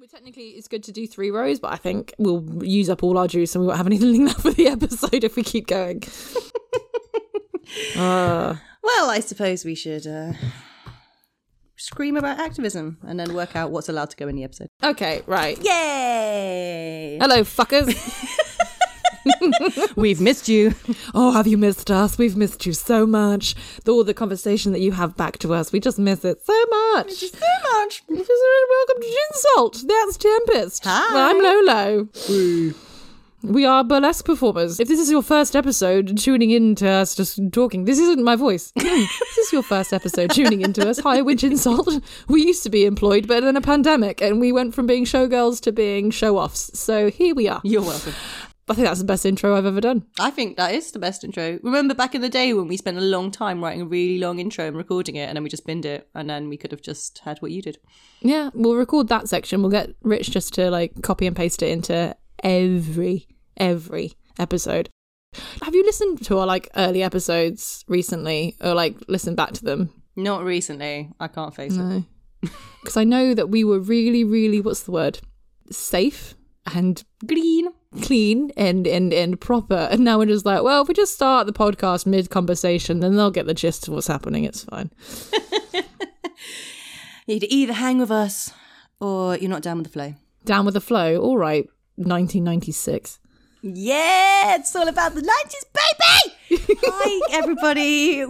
Well, technically, it's good to do three rows, but I think we'll use up all our juice and we won't have anything left for the episode if we keep going. Well, I suppose we should scream about activism and then work out what's allowed to go in the episode. Okay, right. Yay! Hello, fuckers. We've missed you. Oh, have you missed us? We've missed you so much. All the conversation that you have back to us, we just miss it so much. It's just so much. Just welcome to Gin Salt. That's Tempest. Hi. Well, I'm Lolo. Ooh. We are burlesque performers. If this is your first episode tuning in to us just talking, this isn't my voice. This is your first episode tuning in to us. Hi, we're Gin Salt. We used to be employed, but then a pandemic, and we went from being showgirls to being show-offs. So here we are. You're welcome. I think that's the best intro I've ever done. I think that is the best intro. Remember back in the day when we spent a long time writing a really long intro and recording it, and then we just binned it, and then we could have just had what you did. Yeah, we'll record that section. We'll get Rich just to like copy and paste it into every episode. Have you listened to our like early episodes recently, or like listened back to them? Not recently. I can't face it. Because I know that we were really, really, what's the word? Safe and clean and proper, and now we're just like, well, if we just start the podcast mid-conversation, then they'll get the gist of what's happening. It's fine. You'd either hang with us or you're not down with the flow. Down with the flow. All right. 1996. Yeah, it's all about the 90s, baby. Hi everybody.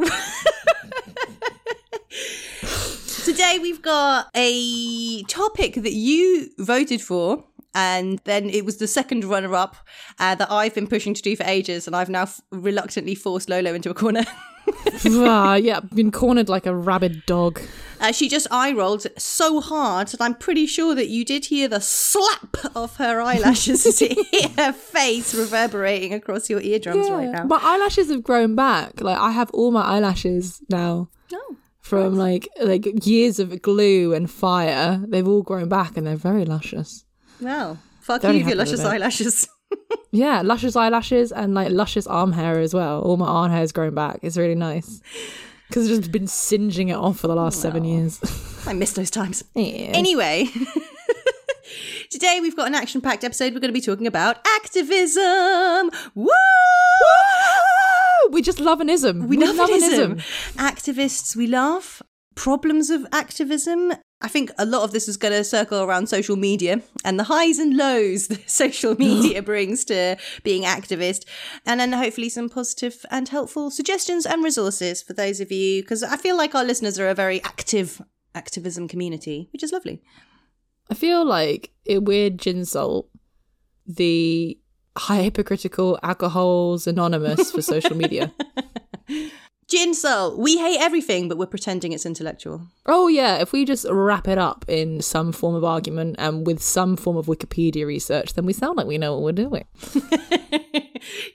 Today we've got a topic that you voted for. And then it was the second runner-up that I've been pushing to do for ages, and I've now reluctantly forced Lolo into a corner. Yeah, been cornered like a rabid dog. She just eye-rolled so hard that I'm pretty sure that you did hear the slap of her eyelashes as it hit her face, reverberating across your eardrums right now. My eyelashes have grown back. Like, I have all my eyelashes now. Oh. From, like years of glue and fire. They've all grown back, and they're very luscious. Wow. Fuck you, your luscious eyelashes. Yeah, luscious eyelashes and like luscious arm hair as well. All my arm hair's grown back. It's really nice. Because I've just been singeing it off for the last 7 years. I miss those times. Yeah. Anyway, today we've got an action-packed episode. We're going to be talking about activism. Woo! We just love an ism. We love an ism. Activists we love. Problems of activism. I think a lot of this is going to circle around social media and the highs and lows that social media brings to being activist. And then hopefully some positive and helpful suggestions and resources for those of you, because I feel like our listeners are a very active activism community, which is lovely. I feel like we're Gin Salt, the hypocritical alcohols anonymous for social media. Gin Salt, we hate everything, but we're pretending it's intellectual. Oh yeah, if we just wrap it up in some form of argument and with some form of Wikipedia research, then we sound like we know what we're doing.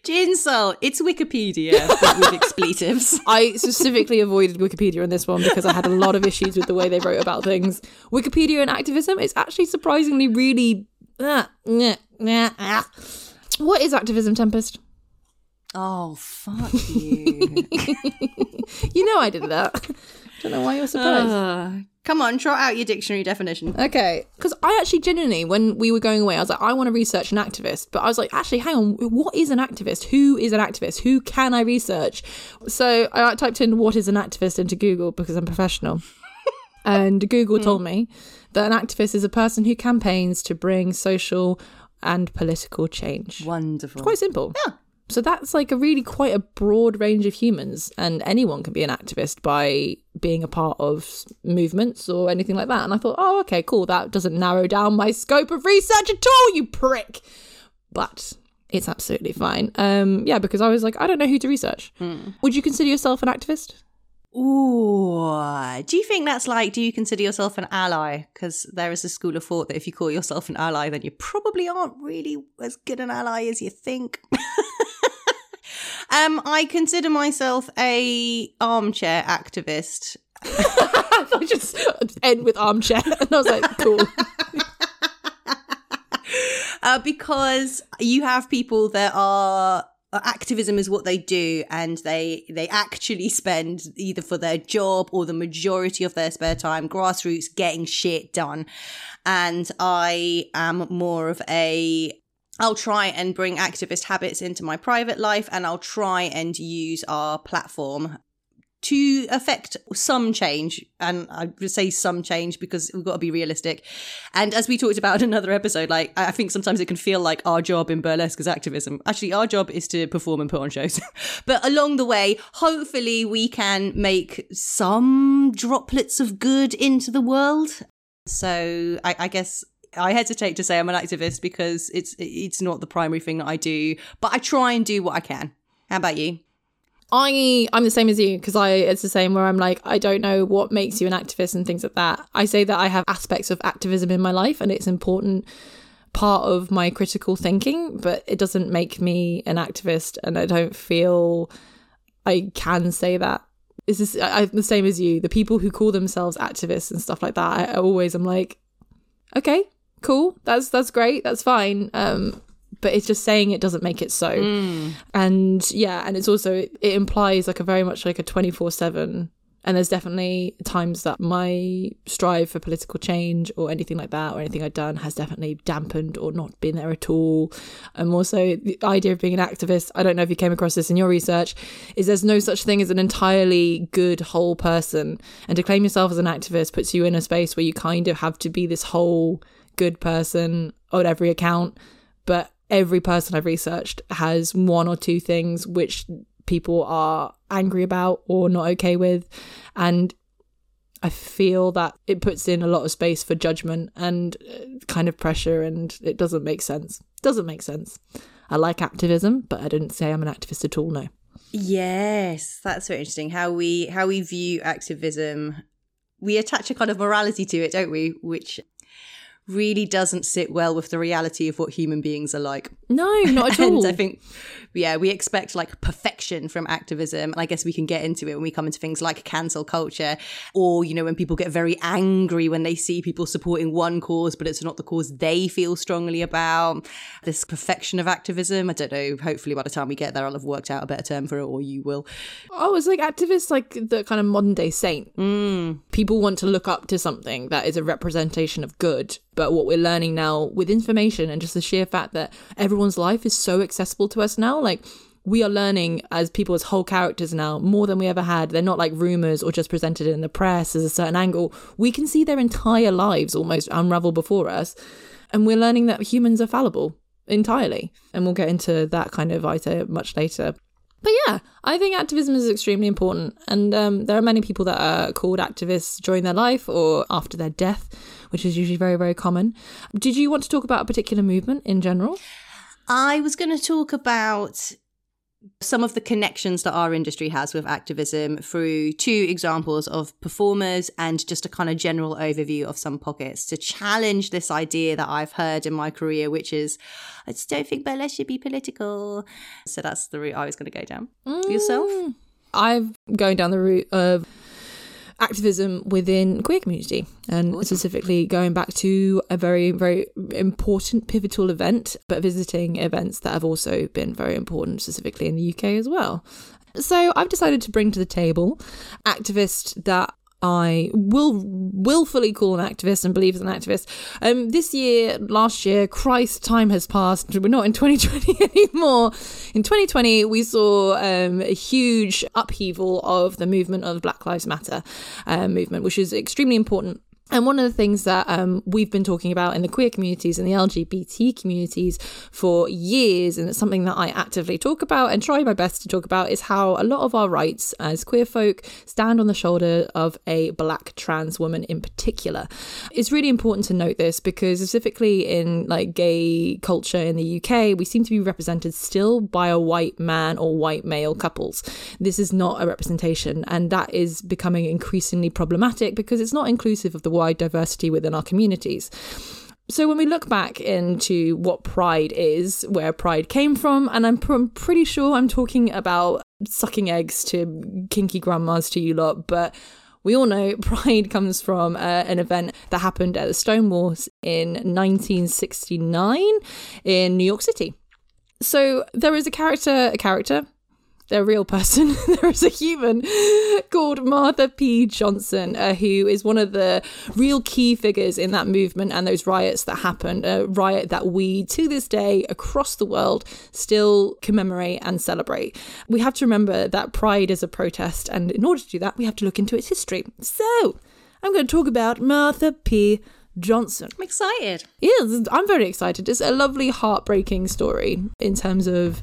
Gin Salt, it's Wikipedia, but with expletives. I specifically avoided Wikipedia on this one because I had a lot of issues with the way they wrote about things. Wikipedia and activism is actually surprisingly really... What is activism, Tempest? Oh, fuck you. You know I did that. I don't know why you're surprised. Come on, trot out your dictionary definition. Okay. Because I actually genuinely, when we were going away, I was like, I want to research an activist. But I was like, actually, hang on, what is an activist? Who is an activist? Who can I research? So I typed in what is an activist into Google because I'm professional. And Google told me that an activist is a person who campaigns to bring social and political change. Wonderful. It's quite simple. Yeah. So that's like a really quite a broad range of humans, and anyone can be an activist by being a part of movements or anything like that. And I thought, oh, okay, cool. That doesn't narrow down my scope of research at all, you prick. But it's absolutely fine. Yeah, because I was like, I don't know who to research. Would you consider yourself an activist? Ooh, do you think that's like, do you consider yourself an ally? Because there is a school of thought that if you call yourself an ally, then you probably aren't really as good an ally as you think. I consider myself a armchair activist. I just end with armchair, and I was like, cool. Because you have people that are activism is what they do, and they actually spend either for their job or the majority of their spare time grassroots getting shit done. And I am more of a, I'll try and bring activist habits into my private life, and I'll try and use our platform to affect some change. And I would say some change because we've got to be realistic. And as we talked about in another episode, like, I think sometimes it can feel like our job in burlesque is activism. Actually, our job is to perform and put on shows. But along the way, hopefully we can make some droplets of good into the world. So I guess I hesitate to say I'm an activist because it's not the primary thing that I do, but I try and do what I can. How about you? I'm the same as you, because it's the same where I'm like, I don't know what makes you an activist and things like that. I say that I have aspects of activism in my life and it's an important part of my critical thinking, but it doesn't make me an activist, and I don't feel I can say that. I'm the same as you. The people who call themselves activists and stuff like that, I always am like, okay, cool, that's great, that's fine. But it's just saying it doesn't make it so. Mm. And yeah, and it's also, it implies like a very much like a 24/7. And there's definitely times that my strive for political change or anything like that, or anything I've done, has definitely dampened or not been there at all. And also the idea of being an activist, I don't know if you came across this in your research, is there's no such thing as an entirely good whole person. And to claim yourself as an activist puts you in a space where you kind of have to be this whole good person on every account. But every person I've researched has one or two things which people are angry about or not okay with. And I feel that it puts in a lot of space for judgment and kind of pressure, and it doesn't make sense. I like activism, but I didn't say I'm an activist at all, no. Yes, that's so interesting. How we view activism, we attach a kind of morality to it, don't we? Which really doesn't sit well with the reality of what human beings are like. No, not at all. And I think, yeah, we expect like perfection from activism. And I guess we can get into it when we come into things like cancel culture, or, you know, when people get very angry when they see people supporting one cause, but it's not the cause they feel strongly about. This perfection of activism. I don't know. Hopefully by the time we get there, I'll have worked out a better term for it, or you will. Oh, it's like activists, like the kind of modern day saint. Mm. People want to look up to something that is a representation of good. But what we're learning now with information and just the sheer fact that everyone's life is so accessible to us now, like we are learning as people, as whole characters now, more than we ever had. They're not like rumors or just presented in the press as a certain angle. We can see their entire lives almost unravel before us. And we're learning that humans are fallible entirely. And we'll get into that kind of idea much later. But yeah, I think activism is extremely important. And there are many people that are called activists during their life or after their death, which is usually very, very common. Did you want to talk about a particular movement in general? I was going to talk about some of the connections that our industry has with activism through two examples of performers and just a kind of general overview of some pockets to challenge this idea that I've heard in my career, which is, I just don't think burlesque should be political. So that's the route I was going to go down. Mm. Yourself? I'm going down the route of activism within queer community, and awesome. Specifically going back to a very, very important pivotal event, but visiting events that have also been very important specifically in the UK as well. So I've decided to bring to the table activists that I will willfully call an activist and believe is an activist. Last year, Christ, time has passed. We're not in 2020 anymore. In 2020, we saw a huge upheaval of the movement of the Black Lives Matter movement, which is extremely important. And one of the things that we've been talking about in the queer communities and the LGBT communities for years, and it's something that I actively talk about and try my best to talk about, is how a lot of our rights as queer folk stand on the shoulder of a black trans woman in particular. It's really important to note this because specifically in like gay culture in the UK, we seem to be represented still by a white man or white male couples. This is not a representation, and that is becoming increasingly problematic because it's not inclusive of the wide diversity within our communities. So when we look back into what pride is, where pride came from, and I'm pretty sure I'm talking about sucking eggs to kinky grandmas to you lot, but we all know pride comes from an event that happened at the Stonewall in 1969 in New York City. So there is a character, a real person, there is a human called Marsha P. Johnson, who is one of the real key figures in that movement and those riots that happened, a riot that we to this day across the world still commemorate and celebrate. We have to remember that pride is a protest, and in order to do that, we have to look into its history. So I'm going to talk about Marsha P. Johnson. I'm excited. Yes, I'm very excited. It's a lovely, heartbreaking story in terms of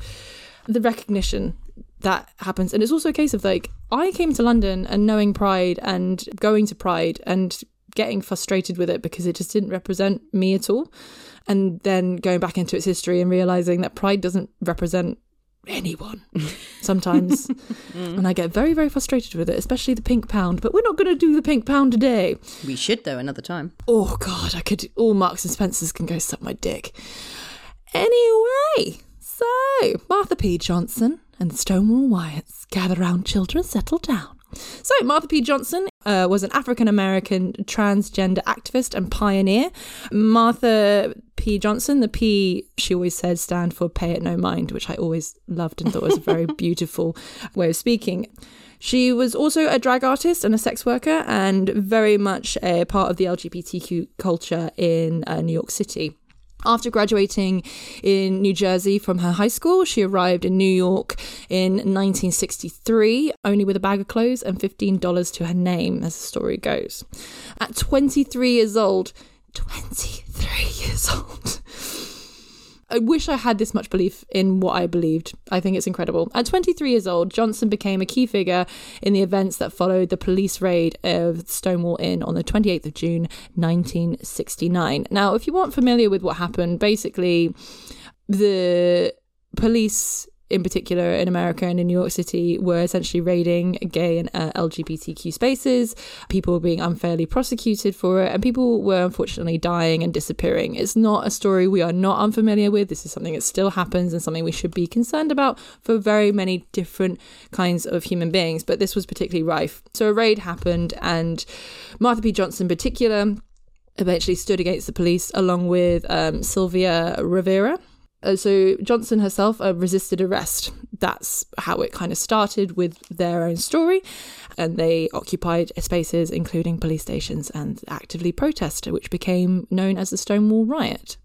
the recognition that happens. And it's also a case of, like, I came to London and knowing Pride and going to Pride and getting frustrated with it because it just didn't represent me at all. And then going back into its history and realising that Pride doesn't represent anyone sometimes. And I get very, very frustrated with it, especially the pink pound. But we're not going to do the pink pound today. We should, though, another time. Oh, God, I could... All Marks and Spencers can go suck my dick. Anyway, so Marsha P. Johnson... and the Stonewall riots. Gather round, children, settle down. So Marsha P. Johnson was an African-American transgender activist and pioneer. Marsha P. Johnson, the P, she always said, stand for pay it no mind, which I always loved and thought was a very beautiful way of speaking. She was also a drag artist and a sex worker and very much a part of the LGBTQ culture in New York City. After graduating in New Jersey from her high school, she arrived in New York in 1963, only with a bag of clothes and $15 to her name, as the story goes. At 23 years old, I wish I had this much belief in what I believed. I think it's incredible. At 23 years old, Johnson became a key figure in the events that followed the police raid of Stonewall Inn on the 28th of June, 1969. Now, if you weren't familiar with what happened, basically the police in particular in America and in New York City were essentially raiding gay and LGBTQ spaces. People were being unfairly prosecuted for it, and people were unfortunately dying and disappearing. It's not a story we are not unfamiliar with. This is something that still happens and something we should be concerned about for very many different kinds of human beings, but this was particularly rife. So a raid happened, and Marsha P. Johnson in particular eventually stood against the police along with Sylvia Rivera. So Johnson herself resisted arrest. That's how it kind of started with their own story. And they occupied spaces, including police stations, and actively protested, which became known as the Stonewall Riot.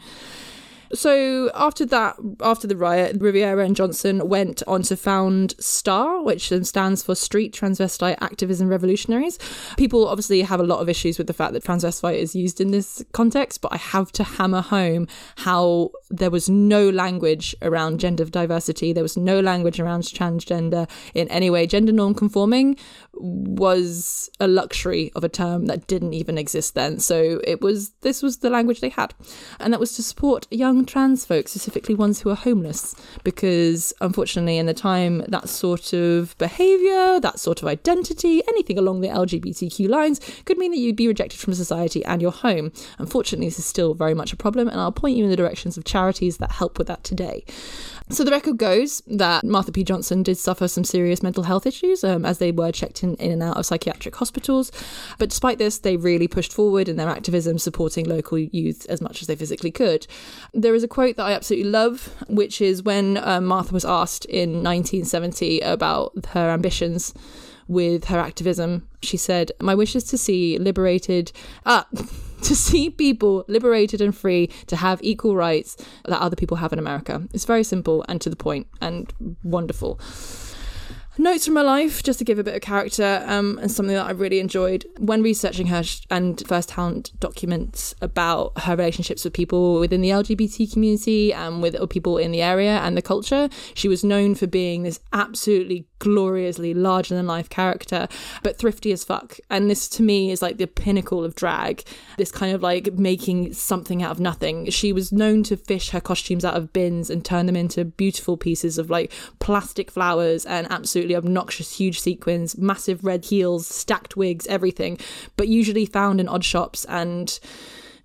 So after the riot, Rivera and Johnson went on to found STAR, which stands for Street Transvestite Activism Revolutionaries. People obviously have a lot of issues with the fact that transvestite is used in this context, but I have to hammer home how there was no language around gender diversity. There was no language around transgender in any way. Gender non-conforming was a luxury of a term that didn't even exist then. So this was the language they had. And that was to support young trans folks, specifically ones who are homeless, because unfortunately in the time that sort of behaviour, that sort of identity, anything along the LGBTQ lines could mean that you'd be rejected from society and your home. Unfortunately, this is still very much a problem, and I'll point you in the directions of charities that help with that today. So the record goes that Marsha P. Johnson did suffer some serious mental health issues as they were checked in and out of psychiatric hospitals. But despite this, they really pushed forward in their activism, supporting local youth as much as they physically could. There is a quote that I absolutely love, which is when Marsha was asked in 1970 about her ambitions with her activism. She said, "My wish is to see people liberated and free to have equal rights that other people have in America." It's very simple and to the point and wonderful. Notes from her life, just to give a bit of character, and something that I really enjoyed. When researching her and first-hand documents about her relationships with people within the LGBT community and with people in the area and the culture, she was known for being this absolutely gloriously larger-than-life character, but thrifty as fuck. And this, to me, is like the pinnacle of drag, this kind of like making something out of nothing. She was known to fish her costumes out of bins and turn them into beautiful pieces of like plastic flowers and absolutely obnoxious huge sequins, massive red heels, stacked wigs, everything, but usually found in odd shops and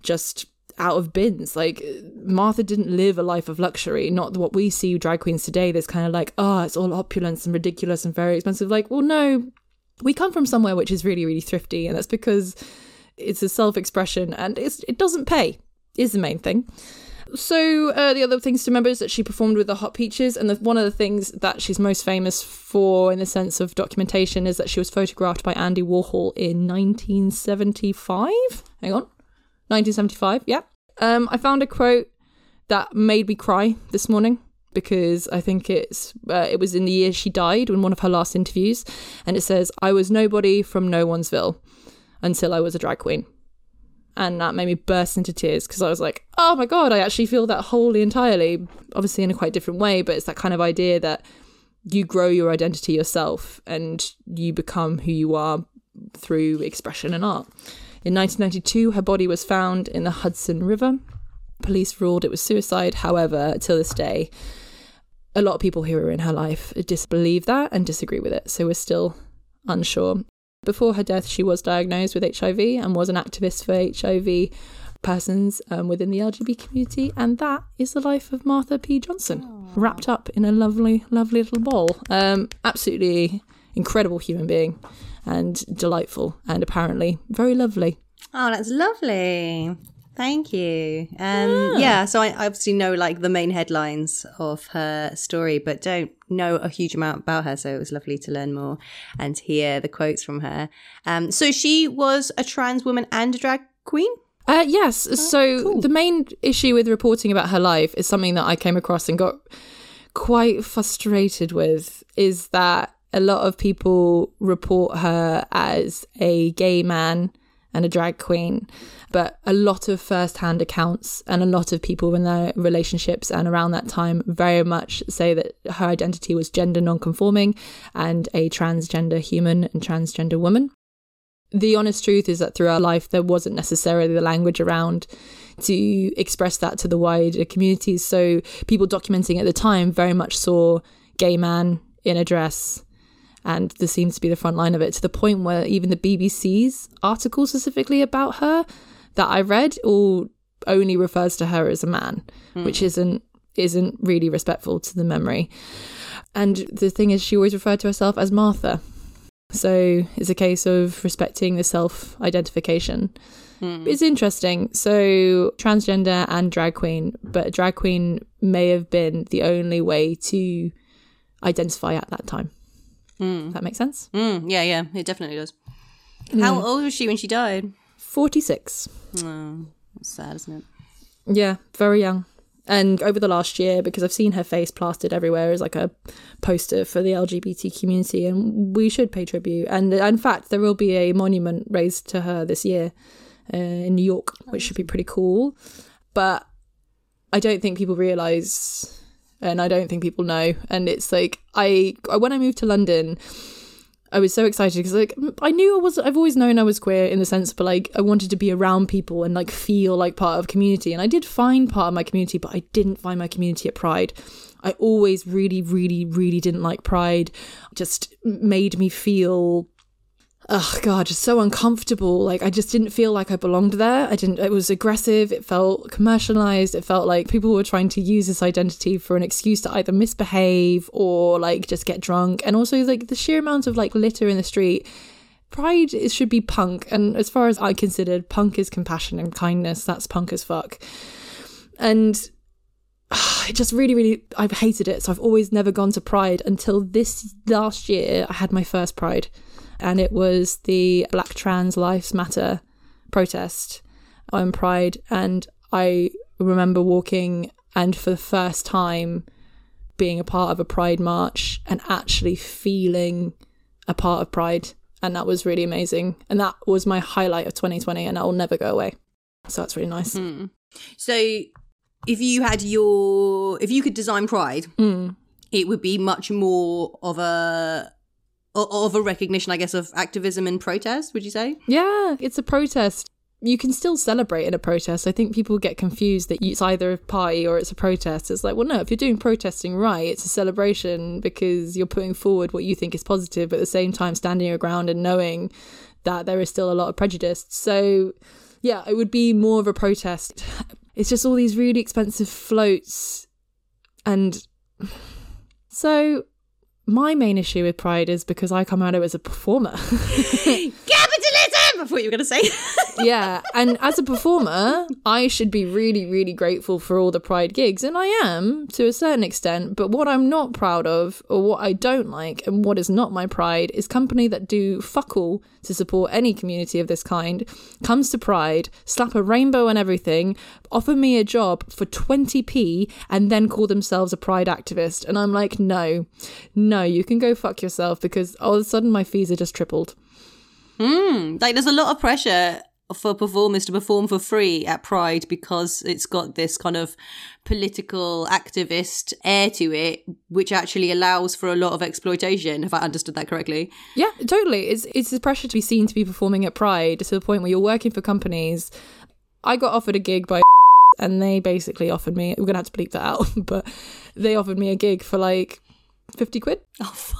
just out of bins. Like, Marsha didn't live a life of luxury, not what we see drag queens today, this kind of like, oh, it's all opulence and ridiculous and very expensive. Like, well, no, we come from somewhere which is really, really thrifty, and that's because it's a self-expression and it doesn't pay is the main thing. So the other things to remember is that she performed with the Hot Peaches, and one of the things that she's most famous for in the sense of documentation is that she was photographed by Andy Warhol in 1975. 1975, yeah. I found a quote that made me cry this morning, because I think it was in the year she died, in one of her last interviews, and it says, "I was nobody from no one'sville until I was a drag queen." And that made me burst into tears, because I was like, oh my God, I actually feel that wholly entirely, obviously in a quite different way, but it's that kind of idea that you grow your identity yourself and you become who you are through expression and art. In 1992, her body was found in the Hudson River. Police ruled it was suicide. However, to this day, a lot of people who were in her life disbelieve that and disagree with it. So we're still unsure. Before her death, she was diagnosed with HIV and was an activist for HIV persons within the LGBT community. And that is the life of Marsha P. Johnson, wrapped up in a lovely, lovely little bowl. Absolutely incredible human being and delightful and apparently very lovely. Oh, that's lovely. Thank you. So I obviously know like the main headlines of her story, but don't know a huge amount about her. So it was lovely to learn more and hear the quotes from her. So she was a trans woman and a drag queen? Yes. Oh, so cool. The main issue with reporting about her life is something that I came across and got quite frustrated with, is that a lot of people report her as a gay man and a drag queen, but a lot of first-hand accounts and a lot of people in their relationships and around that time very much say that her identity was gender non-conforming and a transgender human and transgender woman. The honest truth is that through her life there wasn't necessarily the language around to express that to the wider community, so people documenting at the time very much saw gay man in a dress. And this seems to be the front line of it, to the point where even the BBC's article specifically about her that I read all only refers to her as a man, which isn't really respectful to the memory. And the thing is, she always referred to herself as Marsha. So it's a case of respecting the self-identification. It's interesting. So transgender and drag queen, but drag queen may have been the only way to identify at that time. That makes sense? Yeah, it definitely does. How old was she when she died? 46. Oh, that's sad, isn't it? Yeah, very young. And over the last year, because I've seen her face plastered everywhere as like a poster for the LGBT community, and we should pay tribute. And in fact, there will be a monument raised to her this year in New York, which should be pretty cool. But I don't think people realise... And I don't think people know. And it's like, when I moved to London, I was so excited because like I've always known I was queer in the sense, but like I wanted to be around people and like feel like part of community. And I did find part of my community, but I didn't find my community at Pride. I always really, really, really didn't like Pride. It just made me feel... oh God, just so uncomfortable. Like I just didn't feel like I belonged there. It was aggressive. It felt commercialized. It felt like people were trying to use this identity for an excuse to either misbehave or like just get drunk. And also like the sheer amount of like litter in the street. Pride should be punk. And as far as I considered, punk is compassion and kindness. That's punk as fuck. And it just really, really, I've hated it. So I've always never gone to Pride until this last year. I had my first Pride. And it was the Black Trans Lives Matter protest on Pride. And I remember walking and for the first time being a part of a Pride march and actually feeling a part of Pride. And that was really amazing. And that was my highlight of 2020 and that will never go away. So that's really nice. So if you could design Pride, it would be much more of a recognition, I guess, of activism and protest, would you say? Yeah, it's a protest. You can still celebrate in a protest. I think people get confused that it's either a party or it's a protest. It's like, well, no, if you're doing protesting right, it's a celebration because you're putting forward what you think is positive, but at the same time standing your ground and knowing that there is still a lot of prejudice. So, yeah, it would be more of a protest. It's just all these really expensive floats. And so... my main issue with Pride is because I come out of it as a performer. Capitalism! I thought you were going to say. Yeah, and as a performer, I should be really, really grateful for all the Pride gigs, and I am to a certain extent, but what I'm not proud of, or what I don't like, and what is not my pride, is company that do fuck all to support any community of this kind, comes to Pride, slap a rainbow and everything, offer me a job for 20p, and then call themselves a Pride activist. And I'm like, no, you can go fuck yourself, because all of a sudden my fees are just tripled. Like, there's a lot of pressure for performers to perform for free at Pride because it's got this kind of political activist air to it, which actually allows for a lot of exploitation, if I understood that correctly. Yeah, totally. It's the pressure to be seen to be performing at Pride to the point where you're working for companies. I got offered a gig by and they basically offered me, we're going to have to bleep that out, but they offered me a gig for like 50 quid. Oh, fuck.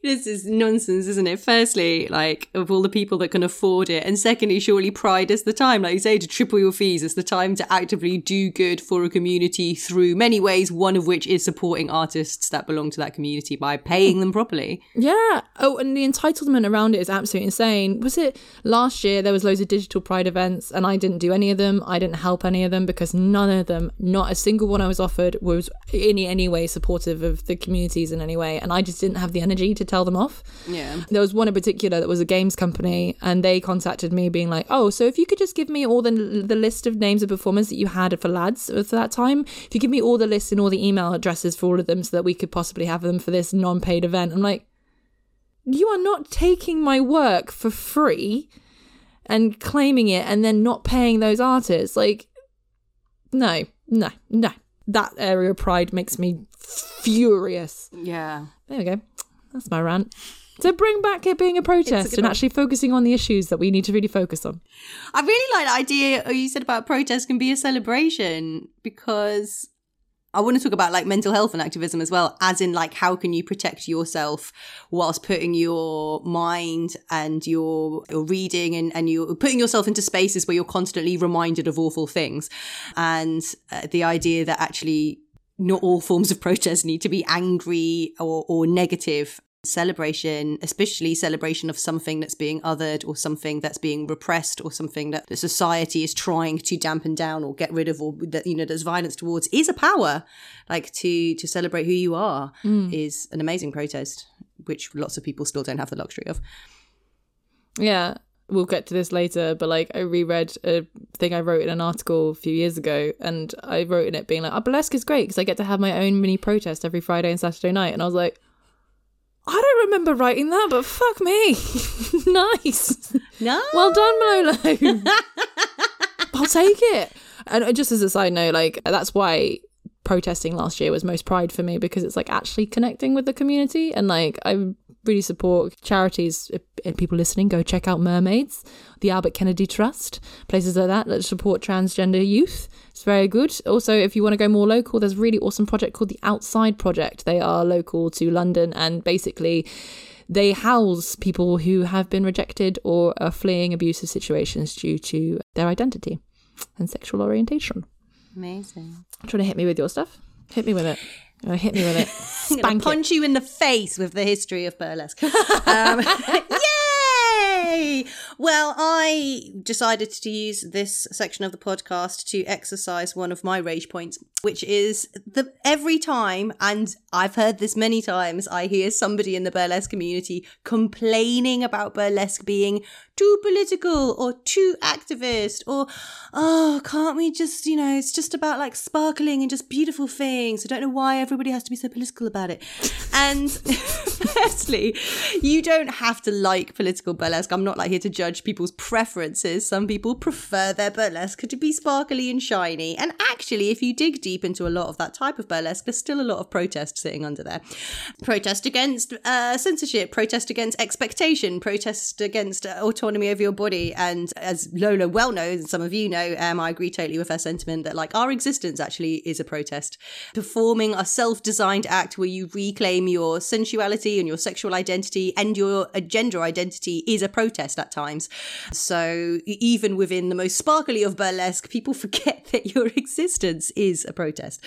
This is nonsense, isn't it? Firstly, like, of all the people that can afford it. And secondly, surely Pride is the time, like you say, to triple your fees. It's the time to actively do good for a community through many ways, one of which is supporting artists that belong to that community by paying them properly. Yeah. Oh, and the entitlement around it is absolutely insane. Was it last year there was loads of digital Pride events and I didn't do any of them. I didn't help any of them because none of them, not a single one I was offered, was in any way supportive of the communities in any way. And I just didn't have the energy to tell them off. Yeah. There was one in particular that was a games company and they contacted me being like, oh, so if you could just give me all the list of names of performers that you had for lads for that time, if you give me all the lists and all the email addresses for all of them so that we could possibly have them for this non-paid event. I'm like, you are not taking my work for free and claiming it and then not paying those artists. Like, no. That area of Pride makes me furious. Yeah. There we go. That's my rant. So bring back it being a protest and actually focusing on the issues that we need to really focus on. I really like the idea you said about protest can be a celebration, because I want to talk about like mental health and activism as well, as in like how can you protect yourself whilst putting your mind and your reading and you're putting yourself into spaces where you're constantly reminded of awful things. And the idea that actually not all forms of protest need to be angry or negative. Celebration, especially celebration of something that's being othered or something that's being repressed or something that the society is trying to dampen down or get rid of, or that, you know, there's violence towards, is a power. Like to celebrate who you are is an amazing protest, which lots of people still don't have the luxury of. Yeah. We'll get to this later, but like I reread a thing I wrote in an article a few years ago, and I wrote in it being like, oh, burlesque is great because I get to have my own mini protest every Friday and Saturday night. And I was like, I don't remember writing that, but fuck me. Nice. No. Well done, Lolo. I'll take it. And just as a side note, like that's why protesting last year was most Pride for me, because it's like actually connecting with the community. And like I really support charities. If people listening, go check out Mermaids, the Albert Kennedy Trust, places like that that support transgender youth. It's very good. Also, if you want to go more local, there's a really awesome project called The Outside Project. They are local to London, and basically they house people who have been rejected or are fleeing abusive situations due to their identity and sexual orientation. Amazing. I'm trying to hit me with your stuff. Hit me with it. Oh, hit me with it. Spank. I'm gonna punch you in the face with the history of burlesque. Yay! Well, I decided to use this section of the podcast to exercise one of my rage points, which is that every time, and I've heard this many times, I hear somebody in the burlesque community complaining about burlesque being too political or too activist, or, oh, can't we just, you know, it's just about like sparkling and just beautiful things. I don't know why everybody has to be so political about it. And firstly, you don't have to like political burlesque. I'm not like here to judge people's preferences. Some people prefer their burlesque to be sparkly and shiny. And actually, if you dig deep into a lot of that type of burlesque, there's still a lot of protest sitting under there. Protest against censorship, protest against expectation, protest against autonomy over your body. And as Lola well knows, and some of you know, I agree totally with her sentiment that like our existence actually is a protest. Performing a self-designed act where you reclaim your sensuality and your sexual identity and your gender identity is a protest at times. So even within the most sparkly of burlesque, people forget that your existence is a protest.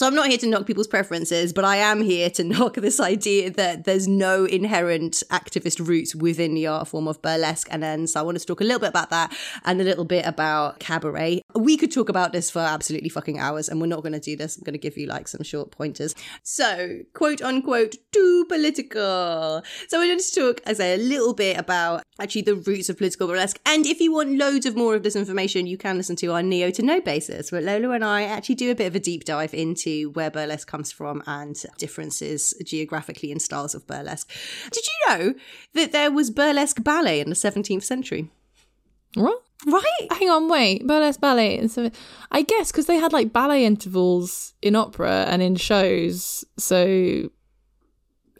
So I'm not here to knock people's preferences, but I am here to knock this idea that there's no inherent activist roots within the art form of burlesque. And then so I want to talk a little bit about that and a little bit about cabaret. We could talk about this for absolutely fucking hours, and we're not going to do this. I'm going to give you like some short pointers. So, quote unquote, too political. So we're going to talk, as I say, a little bit about actually the roots of political burlesque. And if you want loads of more of this information, you can listen to our Neo to No basis, where Lolo and I actually do a bit of a deep dive into where burlesque comes from and differences geographically in styles of burlesque. Did you know that there was burlesque ballet in the 17th century? What? Right? Hang on, wait. Burlesque ballet. And so I guess because they had like ballet intervals in opera and in shows. So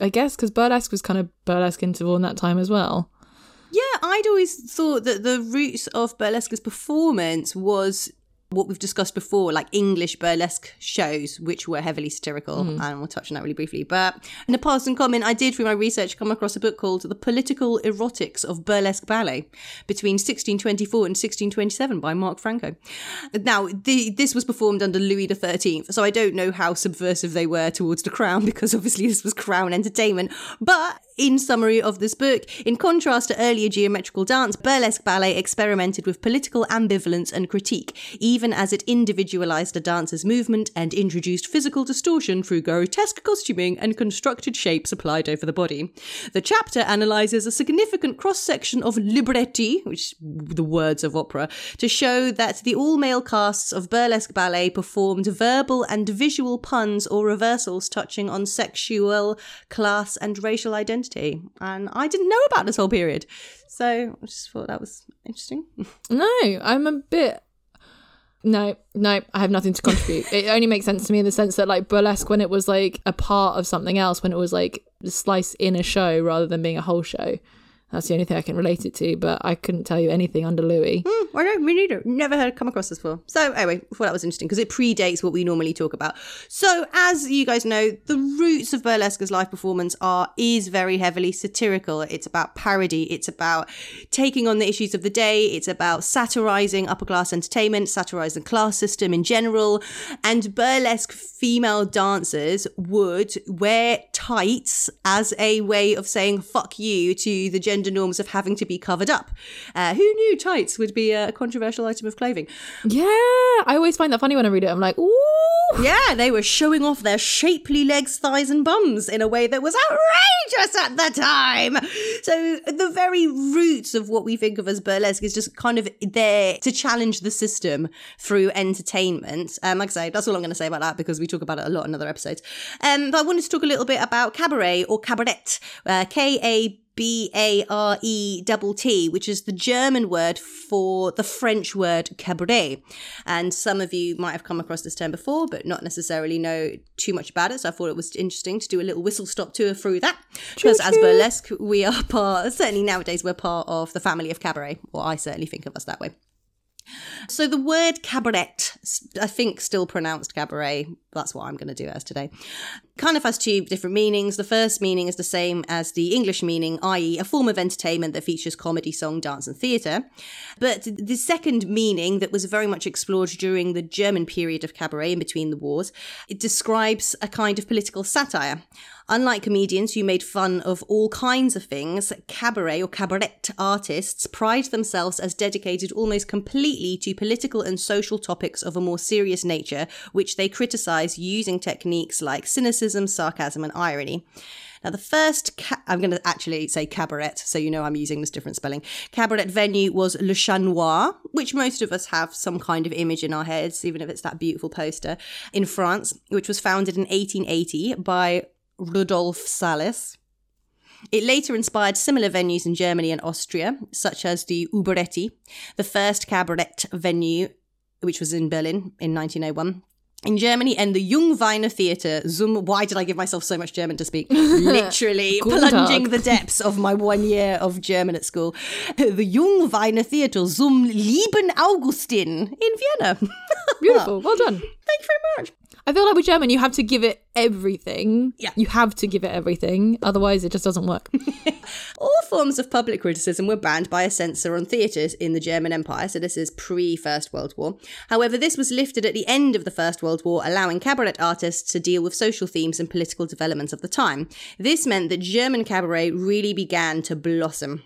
I guess because burlesque was kind of burlesque interval in that time as well. Yeah, I'd always thought that the roots of burlesque as performance was what we've discussed before, like English burlesque shows, which were heavily satirical, and we'll touch on that really briefly. But in a passing comment, I did, through my research, come across a book called The Political Erotics of Burlesque Ballet between 1624 and 1627 by Mark Franco. Now, this was performed under Louis XIII, so I don't know how subversive they were towards the crown, because obviously this was crown entertainment. But in summary of this book, in contrast to earlier geometrical dance, burlesque ballet experimented with political ambivalence and critique, even as it individualized the dancer's movement and introduced physical distortion through grotesque costuming and constructed shapes applied over the body. The chapter analyzes a significant cross-section of libretti, which is the words of opera, to show that the all-male casts of burlesque ballet performed verbal and visual puns or reversals touching on sexual, class, and racial identity. And I didn't know about this whole period, so I just thought that was interesting. I have nothing to contribute. It only makes sense to me in the sense that, like, burlesque, when it was like a part of something else, when it was like sliced in a show rather than being a whole show, that's the only thing I can relate it to. But I couldn't tell you anything under Louis. I know, me neither. Never had come across this before. So anyway, I thought that was interesting because it predates what we normally talk about. So as you guys know, the roots of burlesque as live performance is very heavily satirical. It's about parody. It's about taking on the issues of the day. It's about satirizing upper class entertainment, satirizing class system in general. And burlesque female dancers would wear tights as a way of saying fuck you to the gender norms of having to be covered up. Who knew tights would be a controversial item of clothing? Yeah, I always find that funny when I read it. I'm like, ooh. Yeah, they were showing off their shapely legs, thighs and bums in a way that was outrageous at the time. So the very roots of what we think of as burlesque is just kind of there to challenge the system through entertainment. Like I say, that's all I'm going to say about that because we talk about it a lot in other episodes. But I wanted to talk a little bit about cabaret or cabaret, Cabaret, which is the German word for the French word cabaret. And some of you might have come across this term before, but not necessarily know too much about it. So I thought it was interesting to do a little whistle-stop tour through that. Because as burlesque, we are certainly nowadays, we're part of the family of cabaret. Or I certainly think of us that way. So the word cabaret, I think still pronounced cabaret, that's what I'm going to do as today, kind of has two different meanings. The first meaning is the same as the English meaning, i.e. a form of entertainment that features comedy, song, dance and theatre. But the second meaning, that was very much explored during the German period of cabaret in between the wars, it describes a kind of political satire. Unlike comedians who made fun of all kinds of things, cabaret or cabaret artists pride themselves as dedicated almost completely to political and social topics of a more serious nature, which they criticise using techniques like cynicism, sarcasm and irony. Now, the first, I'm going to actually say cabaret, so you know I'm using this different spelling. Cabaret venue was Le Chanois, which most of us have some kind of image in our heads, even if it's that beautiful poster, in France, which was founded in 1880 by Rudolf Salis. It later inspired similar venues in Germany and Austria, such as the Uberetti, the first cabaret venue, which was in Berlin in 1901. In Germany, and the Jungweiner Theatre zum... Why did I give myself so much German to speak? Literally plunging the depths of my 1 year of German at school. The Jungweiner Theatre zum Lieben Augustin in Vienna. Beautiful. Well done. Thank you very much. I I feel like with German, you have to give it everything. Yeah. You have to give it everything. Otherwise, it just doesn't work. All forms of public criticism were banned by a censor on theatres in the German Empire. So this is pre-First World War. However, this was lifted at the end of the First World War, allowing cabaret artists to deal with social themes and political developments of the time. This meant that German cabaret really began to blossom.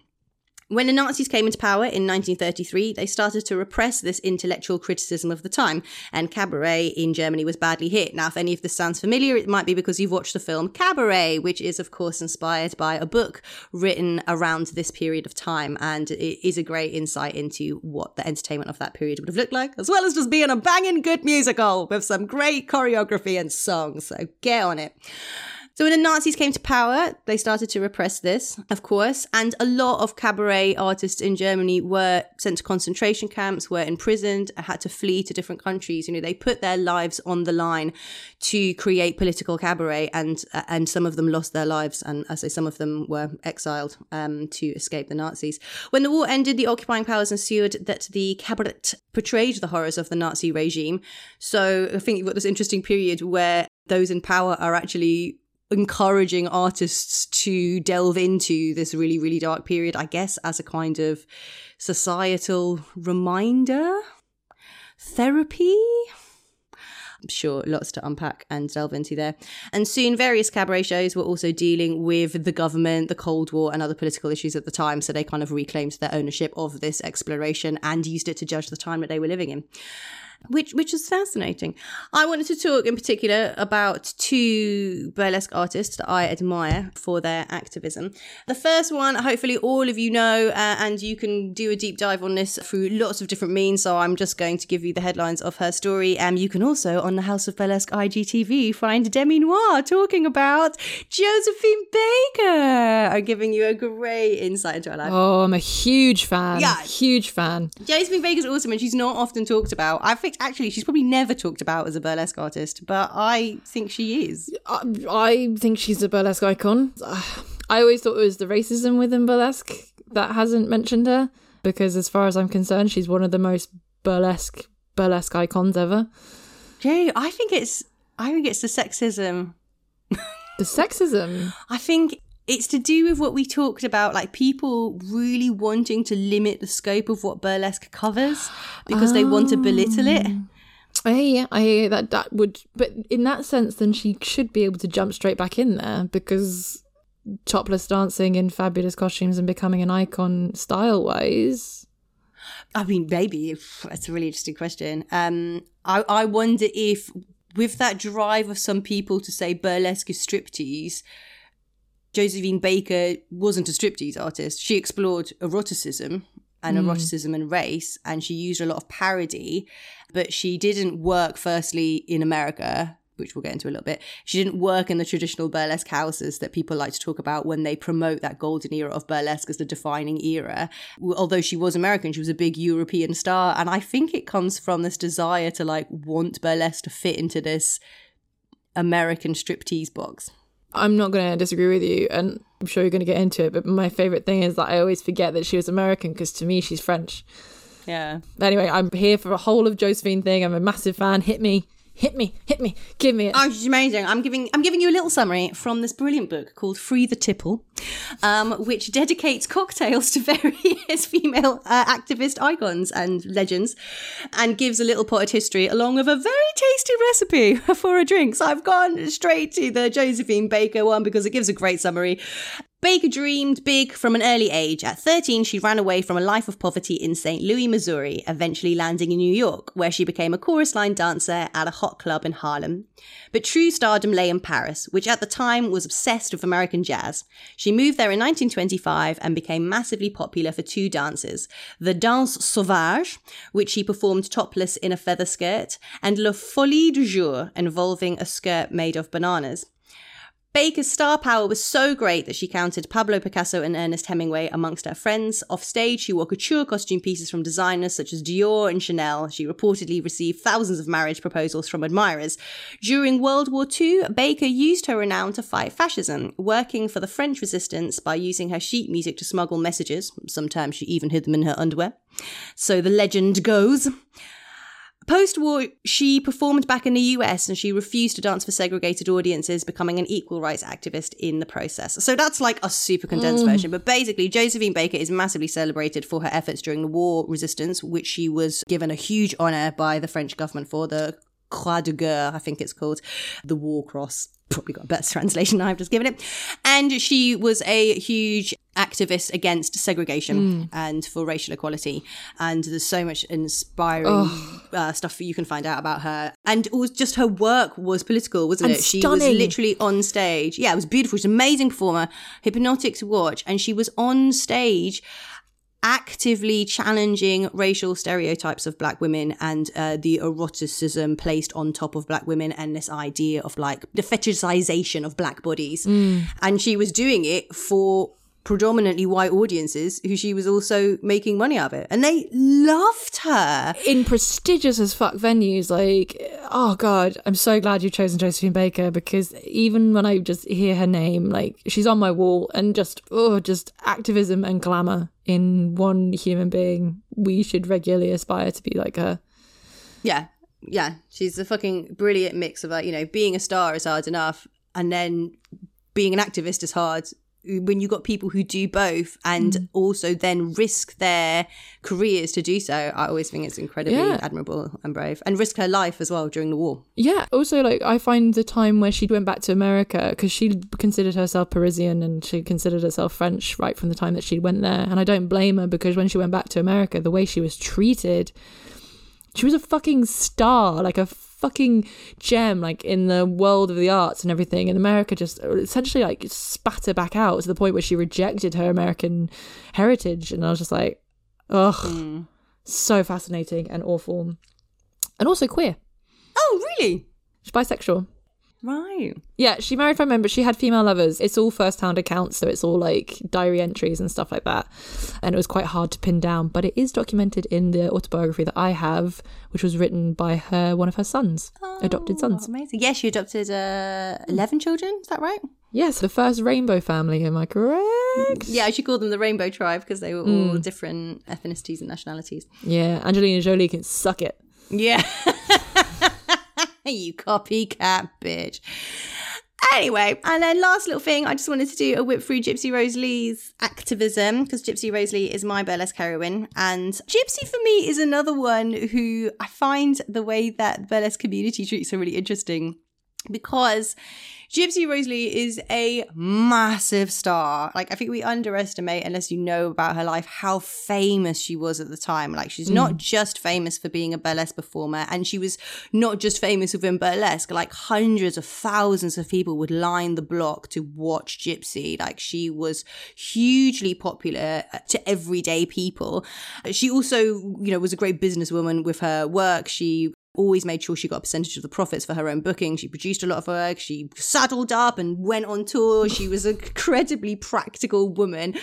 When the Nazis came into power in 1933, they started to repress this intellectual criticism of the time, and cabaret in Germany was badly hit. Now, if any of this sounds familiar, it might be because you've watched the film Cabaret, which is, of course, inspired by a book written around this period of time, and it is a great insight into what the entertainment of that period would have looked like, as well as just being a banging good musical with some great choreography and songs, so get on it. So when the Nazis came to power, they started to repress this, of course, and a lot of cabaret artists in Germany were sent to concentration camps, were imprisoned, had to flee to different countries. You know, they put their lives on the line to create political cabaret, and some of them lost their lives, and I say some of them were exiled to escape the Nazis. When the war ended, the occupying powers ensured that the cabaret portrayed the horrors of the Nazi regime. So I think you've got this interesting period where those in power are actually encouraging artists to delve into this really, really dark period, I guess, as a kind of societal reminder, therapy. I'm sure lots to unpack and delve into there. And soon various cabaret shows were also dealing with the government, the Cold War and other political issues at the time. So they kind of reclaimed their ownership of this exploration and used it to judge the time that they were living in. Which is fascinating. I wanted to talk in particular about two burlesque artists that I admire for their activism. The first one, hopefully all of you know, and you can do a deep dive on this through lots of different means, so I'm just going to give you the headlines of her story. You can also, on the House of Burlesque IGTV, find Demi Noir talking about Josephine Baker. I'm giving you a great insight into her life. Oh, I'm a huge fan. Yeah. Huge fan. Josephine Baker's awesome, and she's not often talked about. I think actually she's probably never talked about as a burlesque artist, but I think she is. I think she's a burlesque icon. I always thought it was the racism within burlesque that hasn't mentioned her, because as far as I'm concerned, she's one of the most burlesque icons ever. Jay, I think it's the sexism. The sexism? I think it's to do with what we talked about, like people really wanting to limit the scope of what burlesque covers because they want to belittle it. I hear that. That would, but in that sense, then she should be able to jump straight back in there, because topless dancing in fabulous costumes and becoming an icon style-wise. I mean, maybe. That's a really interesting question. I wonder if with that drive of some people to say burlesque is striptease, Josephine Baker wasn't a striptease artist. She explored eroticism and race, and she used a lot of parody, but she didn't work firstly in America, which we'll get into a little bit. She didn't work in the traditional burlesque houses that people like to talk about when they promote that golden era of burlesque as the defining era. Although she was American, she was a big European star, and I think it comes from this desire to like want burlesque to fit into this American striptease box. I'm not going to disagree with you, and I'm sure you're going to get into it, but my favourite thing is that I always forget that she was American, because to me she's French. Yeah. Anyway, I'm here for a whole of Josephine thing. I'm a massive fan. Hit me. Give me it. Oh, she's amazing. I'm giving you a little summary from this brilliant book called Free the Tipple, which dedicates cocktails to various female activist icons and legends, and gives a little potted history along with a very tasty recipe for a drink. So I've gone straight to the Josephine Baker one because it gives a great summary. Baker dreamed big from an early age. At 13, she ran away from a life of poverty in St. Louis, Missouri, eventually landing in New York, where she became a chorus line dancer at a hot club in Harlem. But true stardom lay in Paris, which at the time was obsessed with American jazz. She moved there in 1925 and became massively popular for two dances, the Danse Sauvage, which she performed topless in a feather skirt, and La Folie du Jour, involving a skirt made of bananas. Baker's star power was so great that she counted Pablo Picasso and Ernest Hemingway amongst her friends. Off stage, she wore couture costume pieces from designers such as Dior and Chanel. She reportedly received thousands of marriage proposals from admirers. During World War II, Baker used her renown to fight fascism, working for the French resistance by using her sheet music to smuggle messages. Sometimes she even hid them in her underwear. So the legend goes. Post-war, she performed back in the US and she refused to dance for segregated audiences, becoming an equal rights activist in the process. So that's like a super condensed version. But basically, Josephine Baker is massively celebrated for her efforts during the war resistance, which she was given a huge honor by the French government for, the Croix de Guerre, I think it's called, the War Cross. Probably got a better translation than I've just given it. And she was a huge activist against segregation and for racial equality. And there's so much inspiring stuff you can find out about her. And it was just her work was political, wasn't it? Stunning. She was literally on stage. Yeah, it was beautiful. She's an amazing performer, hypnotic to watch. And she was on stage actively challenging racial stereotypes of black women and the eroticism placed on top of black women and this idea of like the fetishization of black bodies. And she was doing it for predominantly white audiences who she was also making money out of it. And they loved her. In prestigious as fuck venues, like, oh God, I'm so glad you've chosen Josephine Baker, because even when I just hear her name, like, she's on my wall. And just activism and glamour in one human being. We should regularly aspire to be like her. Yeah, she's a fucking brilliant mix of, like, you know, being a star is hard enough, and then being an activist is hard, when you got people who do both and also then risk their careers to do so. I always think it's incredibly admirable and brave, and risk her life as well during the war. Yeah, also, like, I find the time where she went back to America, because she considered herself Parisian and she considered herself French right from the time that she went there, and I don't blame her, because when she went back to America, the way she was treated, she was a fucking star, like a fucking gem, like, in the world of the arts and everything. And America just essentially, like, spat her back out to the point where she rejected her American heritage. And I was just like, so fascinating and awful. And also queer. Oh, really? She's bisexual. Right. Yeah, she married five men, but she had female lovers. It's all first-hand accounts, so it's all, like, diary entries and stuff like that. And it was quite hard to pin down, but it is documented in the autobiography that I have, which was written by her, one of her sons, adopted sons. Amazing. Yeah, she adopted 11 children, is that right? Yes, the first rainbow family, am I correct? Yeah, she called them the Rainbow Tribe, because they were all different ethnicities and nationalities. Yeah, Angelina Jolie can suck it. Yeah. You copycat bitch. Anyway, and then last little thing, I just wanted to do a whip through Gypsy Rose Lee's activism, because Gypsy Rose Lee is my burlesque heroine. And Gypsy, for me, is another one who I find the way that the burlesque community treats her really interesting, because Gypsy Rose Lee is a massive star. Like, I think we underestimate, unless you know about her life, how famous she was at the time. Like, she's not just famous for being a burlesque performer, and she was not just famous within burlesque. Like, hundreds of thousands of people would line the block to watch Gypsy. Like, she was hugely popular to everyday people. She also, you know, was a great businesswoman with her work. She always made sure she got a percentage of the profits for her own booking. She produced a lot of work. She saddled up and went on tour. She was an incredibly practical woman.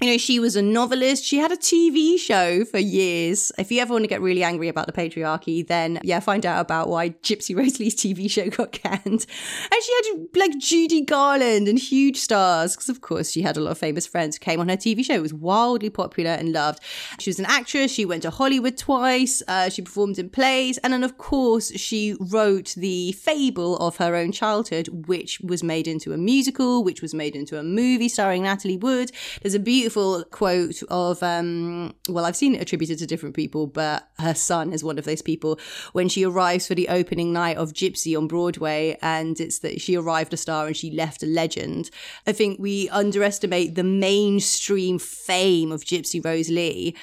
You know, she was a novelist. She had a TV show for years. If you ever want to get really angry about the patriarchy, then, yeah, find out about why Gypsy Rose Lee's TV show got canned. And she had, like, Judy Garland and huge stars, because, of course, she had a lot of famous friends who came on her TV show. It was wildly popular and loved. She was an actress. She went to Hollywood twice. She performed in plays. And then, of course, she wrote the fable of her own childhood, which was made into a musical, which was made into a movie starring Natalie Wood. There's a beautiful quote of, well, I've seen it attributed to different people, but her son is one of those people, when she arrives for the opening night of Gypsy on Broadway, and it's that she arrived a star and she left a legend. I think we underestimate the mainstream fame of Gypsy Rose Lee.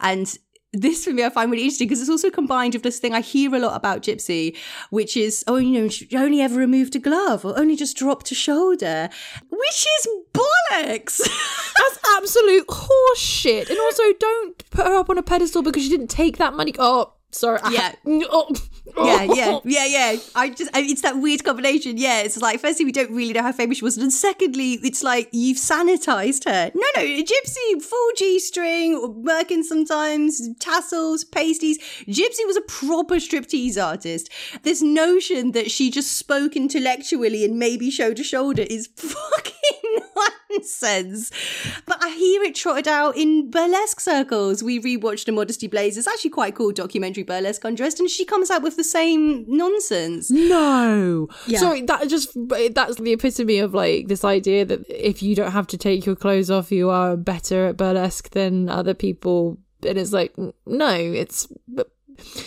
And this, for me, I find really interesting, because it's also combined with this thing I hear a lot about Gypsy, which is, oh, you know, she only ever removed a glove, or only just dropped a shoulder, which is bollocks. That's absolute horseshit. And also, don't put her up on a pedestal because she didn't take that money. Oh, sorry. Yeah. It's that weird combination. Yeah, it's like, firstly, we don't really know how famous she was, and secondly, it's like, you've sanitized her. No, a Gypsy, full G-string, or merkin sometimes, tassels, pasties. Gypsy was a proper striptease artist. This notion that she just spoke intellectually and maybe showed a shoulder is fucking sense. But I hear it trotted out in burlesque circles. We rewatched a Modesty Blaise, it's actually quite cool documentary, Burlesque Undressed, and she comes out with the same nonsense. No. Yeah. Sorry, that's the epitome of like this idea that if you don't have to take your clothes off, you are better at burlesque than other people. And it's like, no,